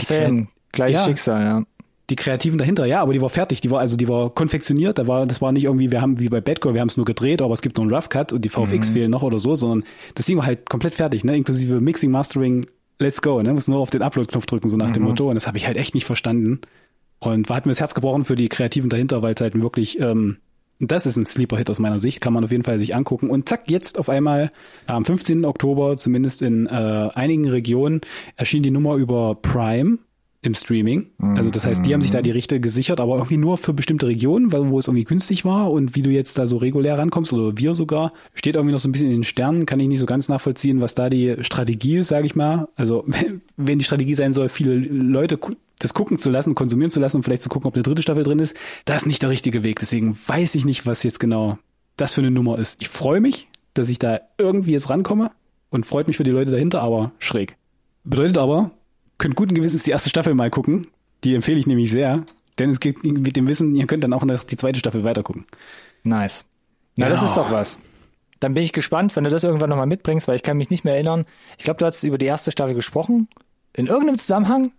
Gleiches Schicksal, ja. Die Kreativen dahinter, ja, aber die war fertig. Die war konfektioniert. Das war nicht irgendwie, wir haben wie bei Batgirl, wir haben es nur gedreht, aber es gibt noch einen Rough Cut und die VFX fehlen noch oder so, sondern das Ding war halt komplett fertig, ne? Inklusive Mixing, Mastering, let's go, ne? Muss nur auf den Upload-Knopf drücken, so nach dem Motto. Und das habe ich halt echt nicht verstanden. Und hat mir das Herz gebrochen für die Kreativen dahinter, weil es halt wirklich... Das ist ein Sleeper-Hit aus meiner Sicht, kann man auf jeden Fall sich angucken. Und zack, jetzt auf einmal am 15. Oktober, zumindest in einigen Regionen, erschien die Nummer über Prime im Streaming. Also das heißt, die haben sich da die Rechte gesichert, aber irgendwie nur für bestimmte Regionen, wo es irgendwie günstig war. Und wie du jetzt da so regulär rankommst, oder wir sogar, steht irgendwie noch so ein bisschen in den Sternen, kann ich nicht so ganz nachvollziehen, was da die Strategie ist, sage ich mal. Also wenn die Strategie sein soll, viele Leute das gucken zu lassen, konsumieren zu lassen und vielleicht zu gucken, ob eine dritte Staffel drin ist, das ist nicht der richtige Weg. Deswegen weiß ich nicht, was jetzt genau das für eine Nummer ist. Ich freue mich, dass ich da irgendwie jetzt rankomme, und freut mich für die Leute dahinter, aber schräg. Bedeutet aber, könnt guten Gewissens die erste Staffel mal gucken. Die empfehle ich nämlich sehr. Denn es gibt mit dem Wissen, ihr könnt dann auch noch die zweite Staffel weitergucken. Nice. Na, genau. Das ist doch was. Dann bin ich gespannt, wenn du das irgendwann nochmal mitbringst, weil ich kann mich nicht mehr erinnern. Ich glaube, du hast über die erste Staffel gesprochen. In irgendeinem Zusammenhang?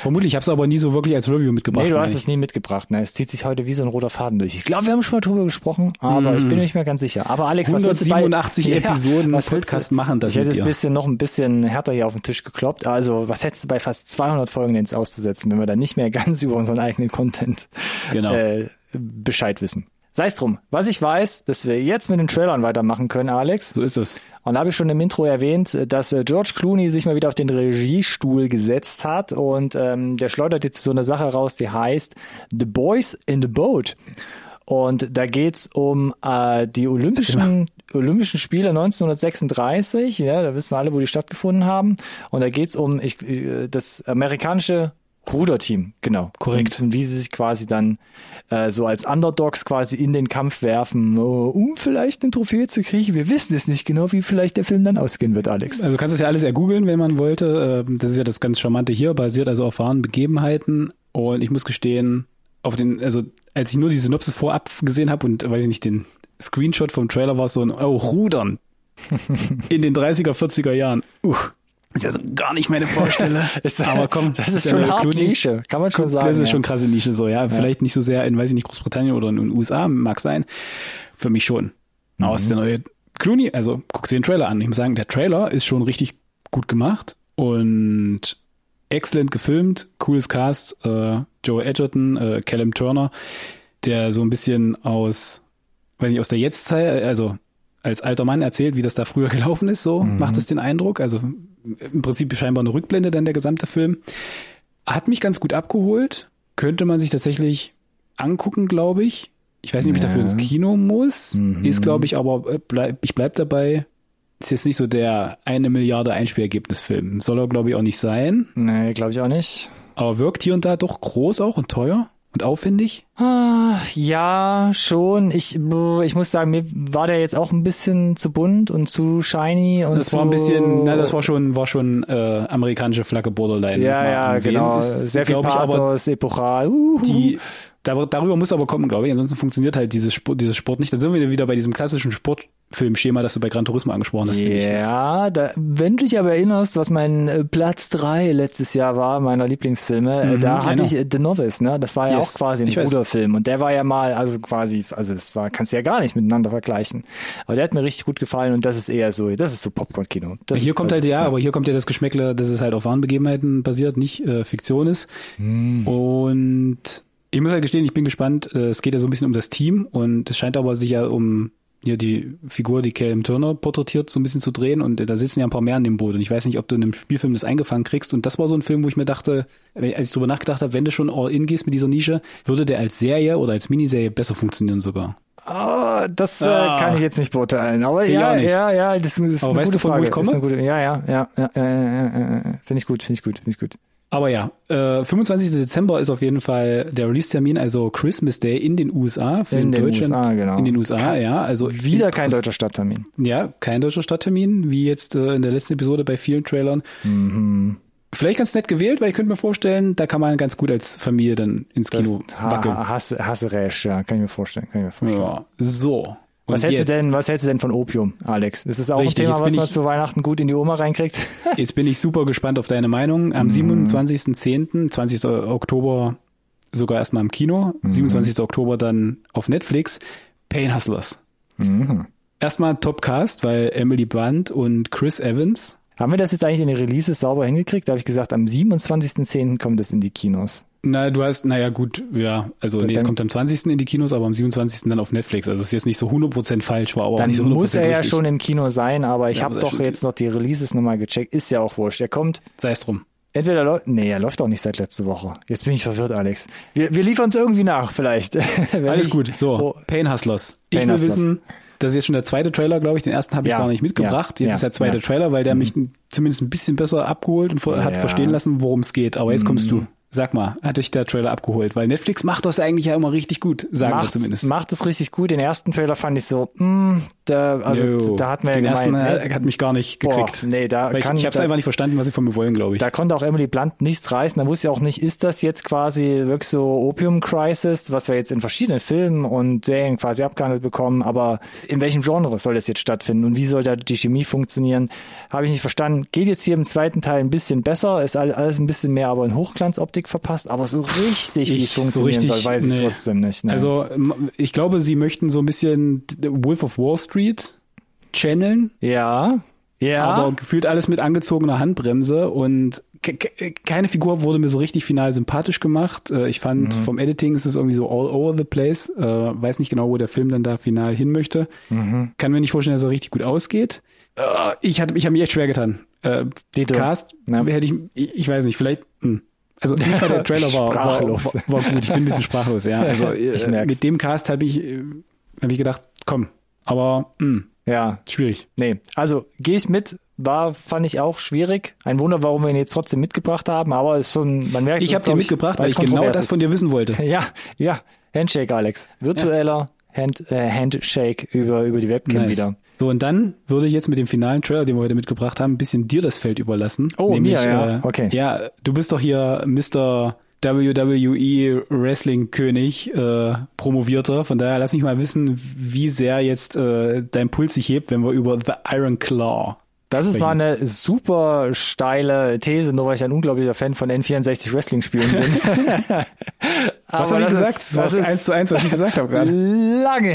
Vermutlich, ich habe es aber nie so wirklich als Review mitgebracht. Nee, du hast es nie mitgebracht. Ne? Es zieht sich heute wie so ein roter Faden durch. Ich glaube, wir haben schon mal drüber gesprochen, aber ich bin mir nicht mehr ganz sicher. Aber Alex, was willst du bei 187 Episoden Podcast machen? Das ich hätte es noch ein bisschen härter hier auf den Tisch gekloppt. Also, was hättest du bei fast 200 Folgen jetzt auszusetzen, wenn wir dann nicht mehr ganz über unseren eigenen Content Bescheid wissen? Sei es drum. Was ich weiß, dass wir jetzt mit den Trailern weitermachen können, Alex. So ist es. Und da habe ich schon im Intro erwähnt, dass George Clooney sich mal wieder auf den Regiestuhl gesetzt hat. Und der schleudert jetzt so eine Sache raus, die heißt The Boys in the Boat. Und da geht's um die Olympischen Spiele 1936. Ja, da wissen wir alle, wo die stattgefunden haben. Und da geht's um das amerikanische Ruderteam, genau. Korrekt. Und wie sie sich quasi dann so als Underdogs quasi in den Kampf werfen, um vielleicht eine Trophäe zu kriegen. Wir wissen es nicht genau, wie vielleicht der Film dann ausgehen wird, Alex. Also kannst du es ja alles ergoogeln, wenn man wollte. Das ist ja das ganz Charmante hier, basiert also auf wahren Begebenheiten. Und ich muss gestehen, als ich nur die Synopsis vorab gesehen habe und, weiß ich nicht, den Screenshot vom Trailer, war es so ein, Rudern in den 30er, 40er Jahren. Das ist ja so gar nicht meine Vorstelle. Aber komm, das ist schon eine Nische, kann man schon sagen. Das ist schon krasse Nische so, ja. Vielleicht nicht so sehr in, weiß ich nicht, Großbritannien oder in den USA, mag sein. Für mich schon. Ist der neue Clooney, also guck's dir den Trailer an. Ich muss sagen, der Trailer ist schon richtig gut gemacht und exzellent gefilmt, cooles Cast, Joe Edgerton, Callum Turner, der so ein bisschen aus der Jetztzeit, also als alter Mann erzählt, wie das da früher gelaufen ist, so macht es den Eindruck. Also im Prinzip scheinbar eine Rückblende dann der gesamte Film. Hat mich ganz gut abgeholt. Könnte man sich tatsächlich angucken, glaube ich. Ich weiß nicht, ob ich dafür ins Kino muss. Ist, glaube ich, aber ich bleib dabei. Ist jetzt nicht so der 1 Milliarde Einspielergebnisfilm. Soll er, glaube ich, auch nicht sein. Nee, glaube ich auch nicht. Aber wirkt hier und da doch groß auch und teuer. Und aufwendig? Ja, schon. Ich muss sagen, mir war der jetzt auch ein bisschen zu bunt und zu shiny. Und das war schon amerikanische Flagge Borderline. Ja, genau. Sehr viel Pathos, epochal. Darüber muss aber kommen, glaube ich. Ansonsten funktioniert halt dieses Sport nicht. Dann sind wir wieder bei diesem klassischen Sportfilmschema, das du bei Gran Turismo angesprochen hast. Ja, wenn du dich aber erinnerst, was mein Platz 3 letztes Jahr war, meiner Lieblingsfilme, da hatte ich The Novice, ne? Das war ja auch quasi ein Bruderfilm. Und der war ja mal, kannst du ja gar nicht miteinander vergleichen. Aber der hat mir richtig gut gefallen und das ist so Popcorn-Kino. Aber hier kommt ja das Geschmäckle, dass es halt auf wahren Begebenheiten basiert, nicht Fiktion ist. Und ich muss halt gestehen, ich bin gespannt. Es geht ja so ein bisschen um das Team und es scheint aber sich ja um die Figur, die Callum Turner porträtiert, so ein bisschen zu drehen, und da sitzen ja ein paar mehr an dem Boot, und ich weiß nicht, ob du in einem Spielfilm das eingefangen kriegst, und das war so ein Film, wo ich mir dachte, als ich drüber nachgedacht habe, wenn du schon all in gehst mit dieser Nische, würde der als Serie oder als Miniserie besser funktionieren sogar. Das kann ich jetzt nicht beurteilen. Aber ich ja, das ist eine gute Frage. Wo ich komme? Finde ich gut. Aber ja, 25. Dezember ist auf jeden Fall der Release-Termin, also Christmas Day in den USA. In den USA, ja. Also wieder kein deutscher Starttermin. Ja, kein deutscher Starttermin, wie jetzt in der letzten Episode bei vielen Trailern. Mhm. Vielleicht ganz nett gewählt, weil ich könnte mir vorstellen, da kann man ganz gut als Familie dann ins Kino wackeln. Hassräsch, ja, kann ich mir vorstellen. Ja, so. Was hältst du denn von Opium, Alex? Ist es auch ein Thema, was man zu Weihnachten gut in die Oma reinkriegt? Jetzt bin ich super gespannt auf deine Meinung. Am 27.10., 20. Oktober sogar erstmal im Kino, 27. Oktober dann auf Netflix, Pain Hustlers. Mhm. Erstmal Topcast, weil Emily Blunt und Chris Evans. Haben wir das jetzt eigentlich in den Releases sauber hingekriegt? Da habe ich gesagt, am 27.10. kommt es in die Kinos. Es kommt am 20. in die Kinos, aber am 27. dann auf Netflix. Also es ist jetzt nicht so 100% falsch, war aber auch nicht so 100% muss er ja richtig. Schon im Kino sein, aber ich habe doch jetzt noch die Releases nochmal gecheckt. Ist ja auch wurscht. Er kommt... Sei es drum. Er läuft auch nicht seit letzte Woche. Jetzt bin ich verwirrt, Alex. Wir liefern es irgendwie nach, vielleicht. Alles gut. So, Pain Hustlers. Ich will wissen... Das ist jetzt schon der zweite Trailer, glaube ich. Den ersten habe ich gar nicht mitgebracht. Jetzt ist der zweite Trailer, weil der mich zumindest ein bisschen besser abgeholt und hat verstehen lassen, worum es geht. Aber jetzt kommst du. Sag mal, hat dich der Trailer abgeholt? Weil Netflix macht das eigentlich ja immer richtig gut, sagen wir zumindest. Macht es richtig gut. Den ersten Trailer fand ich so, da hatten wir ja gemeint. Den ersten hat mich gar nicht gekriegt. Ich habe es einfach nicht verstanden, was sie von mir wollen, glaube ich. Da konnte auch Emily Blunt nichts reißen. Da wusste ich auch nicht, ist das jetzt quasi wirklich so Opium-Crisis, was wir jetzt in verschiedenen Filmen und Serien quasi abgehandelt bekommen. Aber in welchem Genre soll das jetzt stattfinden? Und wie soll da die Chemie funktionieren? Habe ich nicht verstanden. Geht jetzt hier im zweiten Teil ein bisschen besser. Ist alles ein bisschen mehr, aber in Hochglanzoptik verpasst, aber so richtig, wie es funktionieren soll, weiß ich trotzdem nicht. Ne. Also ich glaube, sie möchten so ein bisschen Wolf of Wall Street channeln. Ja. Aber gefühlt alles mit angezogener Handbremse und keine Figur wurde mir so richtig final sympathisch gemacht. Ich fand, vom Editing ist es irgendwie so all over the place. Weiß nicht genau, wo der Film dann da final hin möchte. Mhm. Kann mir nicht vorstellen, dass er richtig gut ausgeht. Ich habe mich echt schwer getan. Cast hätte ich weiß nicht, vielleicht... Also nicht mal der Trailer war gut, ich bin ein bisschen sprachlos, ja. Also ich merk's. Mit dem Cast habe ich gedacht, komm, aber schwierig. Nee, also gehe ich mit, fand ich auch schwierig. Ein Wunder, warum wir ihn jetzt trotzdem mitgebracht haben, aber ist schon, man merkt, ich habe den mitgebracht, weil ich genau das von dir wissen wollte. Ja, Handshake, Alex. Virtueller Handshake über die Webcam wieder. So, und dann würde ich jetzt mit dem finalen Trailer, den wir heute mitgebracht haben, ein bisschen dir das Feld überlassen. Oh, okay. Ja, du bist doch hier Mr. WWE Wrestling-König, Promovierter. Von daher lass mich mal wissen, wie sehr jetzt dein Puls sich hebt, wenn wir über The Iron Claw sprechen. Das war eine super steile These, nur weil ich ein unglaublicher Fan von N64 Wrestling-Spielen bin. Was habe ich gesagt? Das ist 1:1, was ich gesagt habe gerade. Lange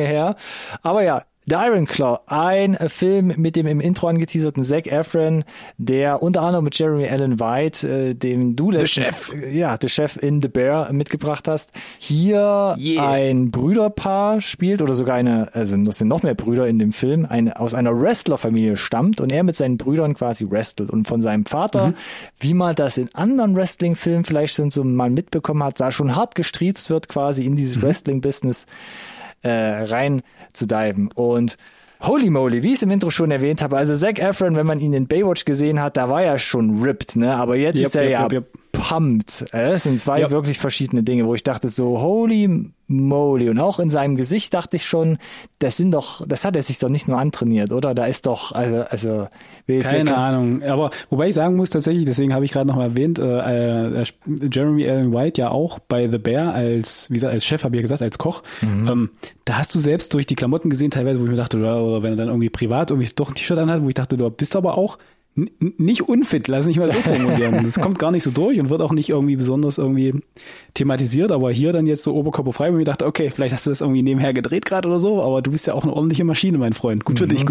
her. Aber ja. The Iron Claw, ein Film mit dem im Intro angeteaserten Zac Efron, der unter anderem mit Jeremy Allen White, dem du letztens, The Chef in The Bear mitgebracht hast, hier ein Brüderpaar spielt oder sogar es sind noch mehr Brüder in dem Film, aus einer Wrestlerfamilie stammt und er mit seinen Brüdern quasi wrestelt und von seinem Vater, wie man das in anderen Wrestling-Filmen vielleicht schon so mal mitbekommen hat, da schon hart gestriezt wird quasi in dieses Wrestling-Business rein zu diven. Und holy moly, wie ich es im Intro schon erwähnt habe, also Zac Efron, wenn man ihn in Baywatch gesehen hat, da war er schon ripped, ne? Aber jetzt ist er pumped. Es sind zwei wirklich verschiedene Dinge, wo ich dachte so, holy moly. Und auch in seinem Gesicht dachte ich schon, das hat er sich doch nicht nur antrainiert, oder? Da ist doch, also keine Ahnung. Aber wobei ich sagen muss tatsächlich, deswegen habe ich gerade nochmal erwähnt, Jeremy Allen White ja auch bei The Bear als Chef, habe ich ja gesagt, als Koch. Mhm. Da hast du selbst durch die Klamotten gesehen teilweise, wo ich mir dachte, oder wenn er dann irgendwie privat irgendwie doch ein T-Shirt anhat, wo ich dachte, du bist aber auch nicht unfit, lass mich mal so formulieren. Das kommt gar nicht so durch und wird auch nicht irgendwie besonders irgendwie thematisiert, aber hier dann jetzt so oberkörperfrei, wo ich dachte, okay, vielleicht hast du das irgendwie nebenher gedreht gerade oder so, aber du bist ja auch eine ordentliche Maschine, mein Freund. Gut für dich.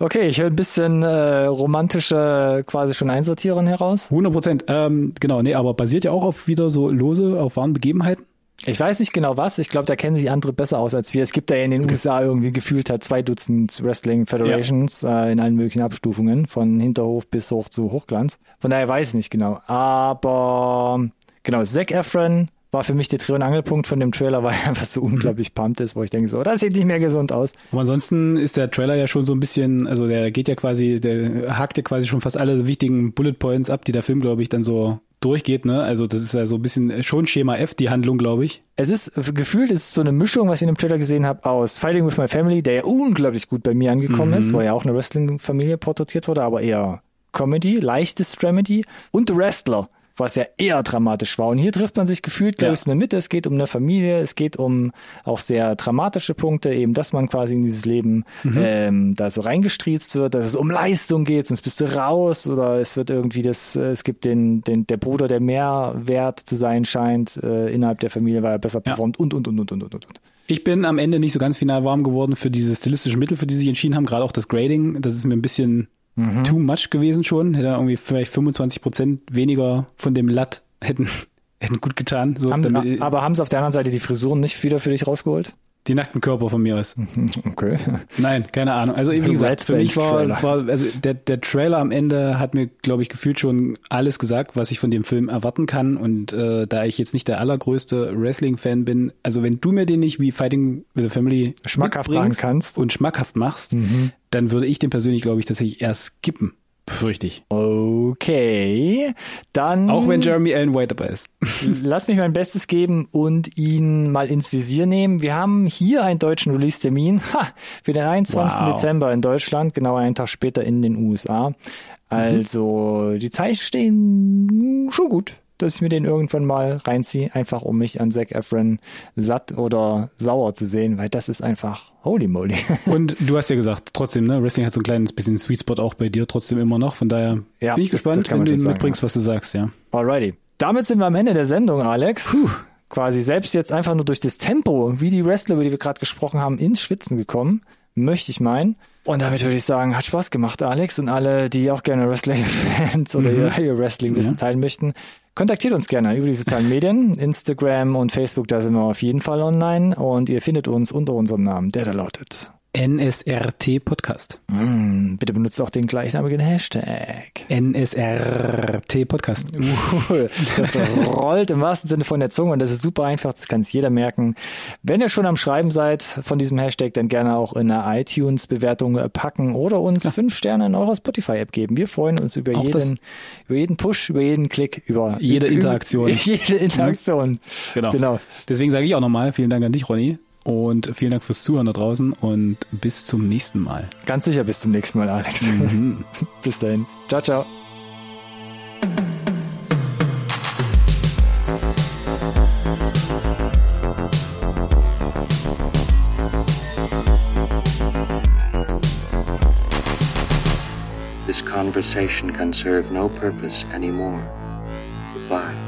Okay, ich höre ein bisschen romantische quasi schon einsortieren heraus. 100%. Aber basiert ja auch auf wieder so lose, auf wahren Begebenheiten. Ich weiß nicht genau was, ich glaube, da kennen sich andere besser aus als wir. Es gibt da in den USA irgendwie gefühlt 2 Dutzend Wrestling Federations in allen möglichen Abstufungen, von Hinterhof bis hoch zu Hochglanz. Von daher weiß ich nicht genau. Aber genau, Zac Efron, war für mich der Dreh- und Angelpunkt von dem Trailer, weil er einfach so unglaublich pumped ist, wo ich denke so, das sieht nicht mehr gesund aus. Aber ansonsten ist der Trailer ja schon so ein bisschen, also der geht ja quasi, der hakt ja quasi schon fast alle wichtigen Bullet Points ab, die der Film, glaube ich, dann so durchgeht, ne? Also das ist ja so ein bisschen schon Schema F, die Handlung, glaube ich. Es ist, gefühlt ist es so eine Mischung, was ich in dem Trailer gesehen habe, aus Fighting with My Family, der ja unglaublich gut bei mir angekommen ist, wo ja auch eine Wrestling-Familie porträtiert wurde, aber eher Comedy, leichtes Dramedy, und The Wrestler, was ja eher dramatisch war. Und hier trifft man sich gefühlt, glaube ich, in der Mitte. Es geht um eine Familie, es geht um auch sehr dramatische Punkte, eben, dass man quasi in dieses Leben da so reingestriezt wird, dass es um Leistung geht, sonst bist du raus, oder es wird irgendwie das, es gibt der Bruder, der mehr wert zu sein scheint, innerhalb der Familie, weil er besser performt und. Ich bin am Ende nicht so ganz final warm geworden für diese stilistischen Mittel, für die sie sich entschieden haben, gerade auch das Grading, das ist mir ein bisschen too much gewesen schon. Hätte irgendwie vielleicht 25% weniger von dem Latt hätten gut getan. So, aber haben sie auf der anderen Seite die Frisuren nicht wieder für dich rausgeholt? Die nackten Körper von mir aus. Okay. Nein, keine Ahnung. Also wie gesagt, für mich war also der Trailer am Ende hat mir, glaube ich, gefühlt schon alles gesagt, was ich von dem Film erwarten kann. Und da ich jetzt nicht der allergrößte Wrestling-Fan bin, also wenn du mir den nicht wie Fighting with the Family schmackhaft machen kannst und schmackhaft machst, dann würde ich den persönlich, glaube ich, tatsächlich erst skippen. Befürchte ich. Okay, dann... Auch wenn Jeremy Allen White dabei ist. Lass mich mein Bestes geben und ihn mal ins Visier nehmen. Wir haben hier einen deutschen Release-Termin für den 21. Dezember in Deutschland, genau einen Tag später in den USA. Also die Zeichen stehen schon gut, dass ich mir den irgendwann mal reinziehe, einfach um mich an Zac Efron satt oder sauer zu sehen, weil das ist einfach holy moly. Und du hast ja gesagt, trotzdem, ne, Wrestling hat so ein kleines bisschen Sweet Spot auch bei dir trotzdem immer noch, von daher bin ich gespannt, wenn du ihn mitbringst, was du sagst, ja. Alrighty. Damit sind wir am Ende der Sendung, Alex. Puh. Quasi selbst jetzt einfach nur durch das Tempo, wie die Wrestler, über die wir gerade gesprochen haben, ins Schwitzen gekommen, möchte ich meinen. Und damit würde ich sagen, hat Spaß gemacht, Alex, und alle, die auch gerne Wrestling-Fans oder ihr Wrestling-Wissen teilen möchten, kontaktiert uns gerne über die sozialen Medien, Instagram und Facebook, da sind wir auf jeden Fall online und ihr findet uns unter unserem Namen, der da lautet NSRT Podcast. Bitte benutzt auch den gleichnamigen Hashtag. NSRT Podcast. Das rollt im wahrsten Sinne von der Zunge und das ist super einfach, das kann es jeder merken. Wenn ihr schon am Schreiben seid von diesem Hashtag, dann gerne auch in eine iTunes-Bewertung packen oder uns 5 Sterne in eurer Spotify-App geben. Wir freuen uns über jeden Push, über jeden Klick, über jede Interaktion. Jede Interaktion. Genau. Deswegen sage ich auch nochmal, vielen Dank an dich, Ronny. Und vielen Dank fürs Zuhören da draußen und bis zum nächsten Mal. Ganz sicher bis zum nächsten Mal, Alex. Bis dahin. Ciao, ciao. This conversation can serve no purpose anymore. Goodbye.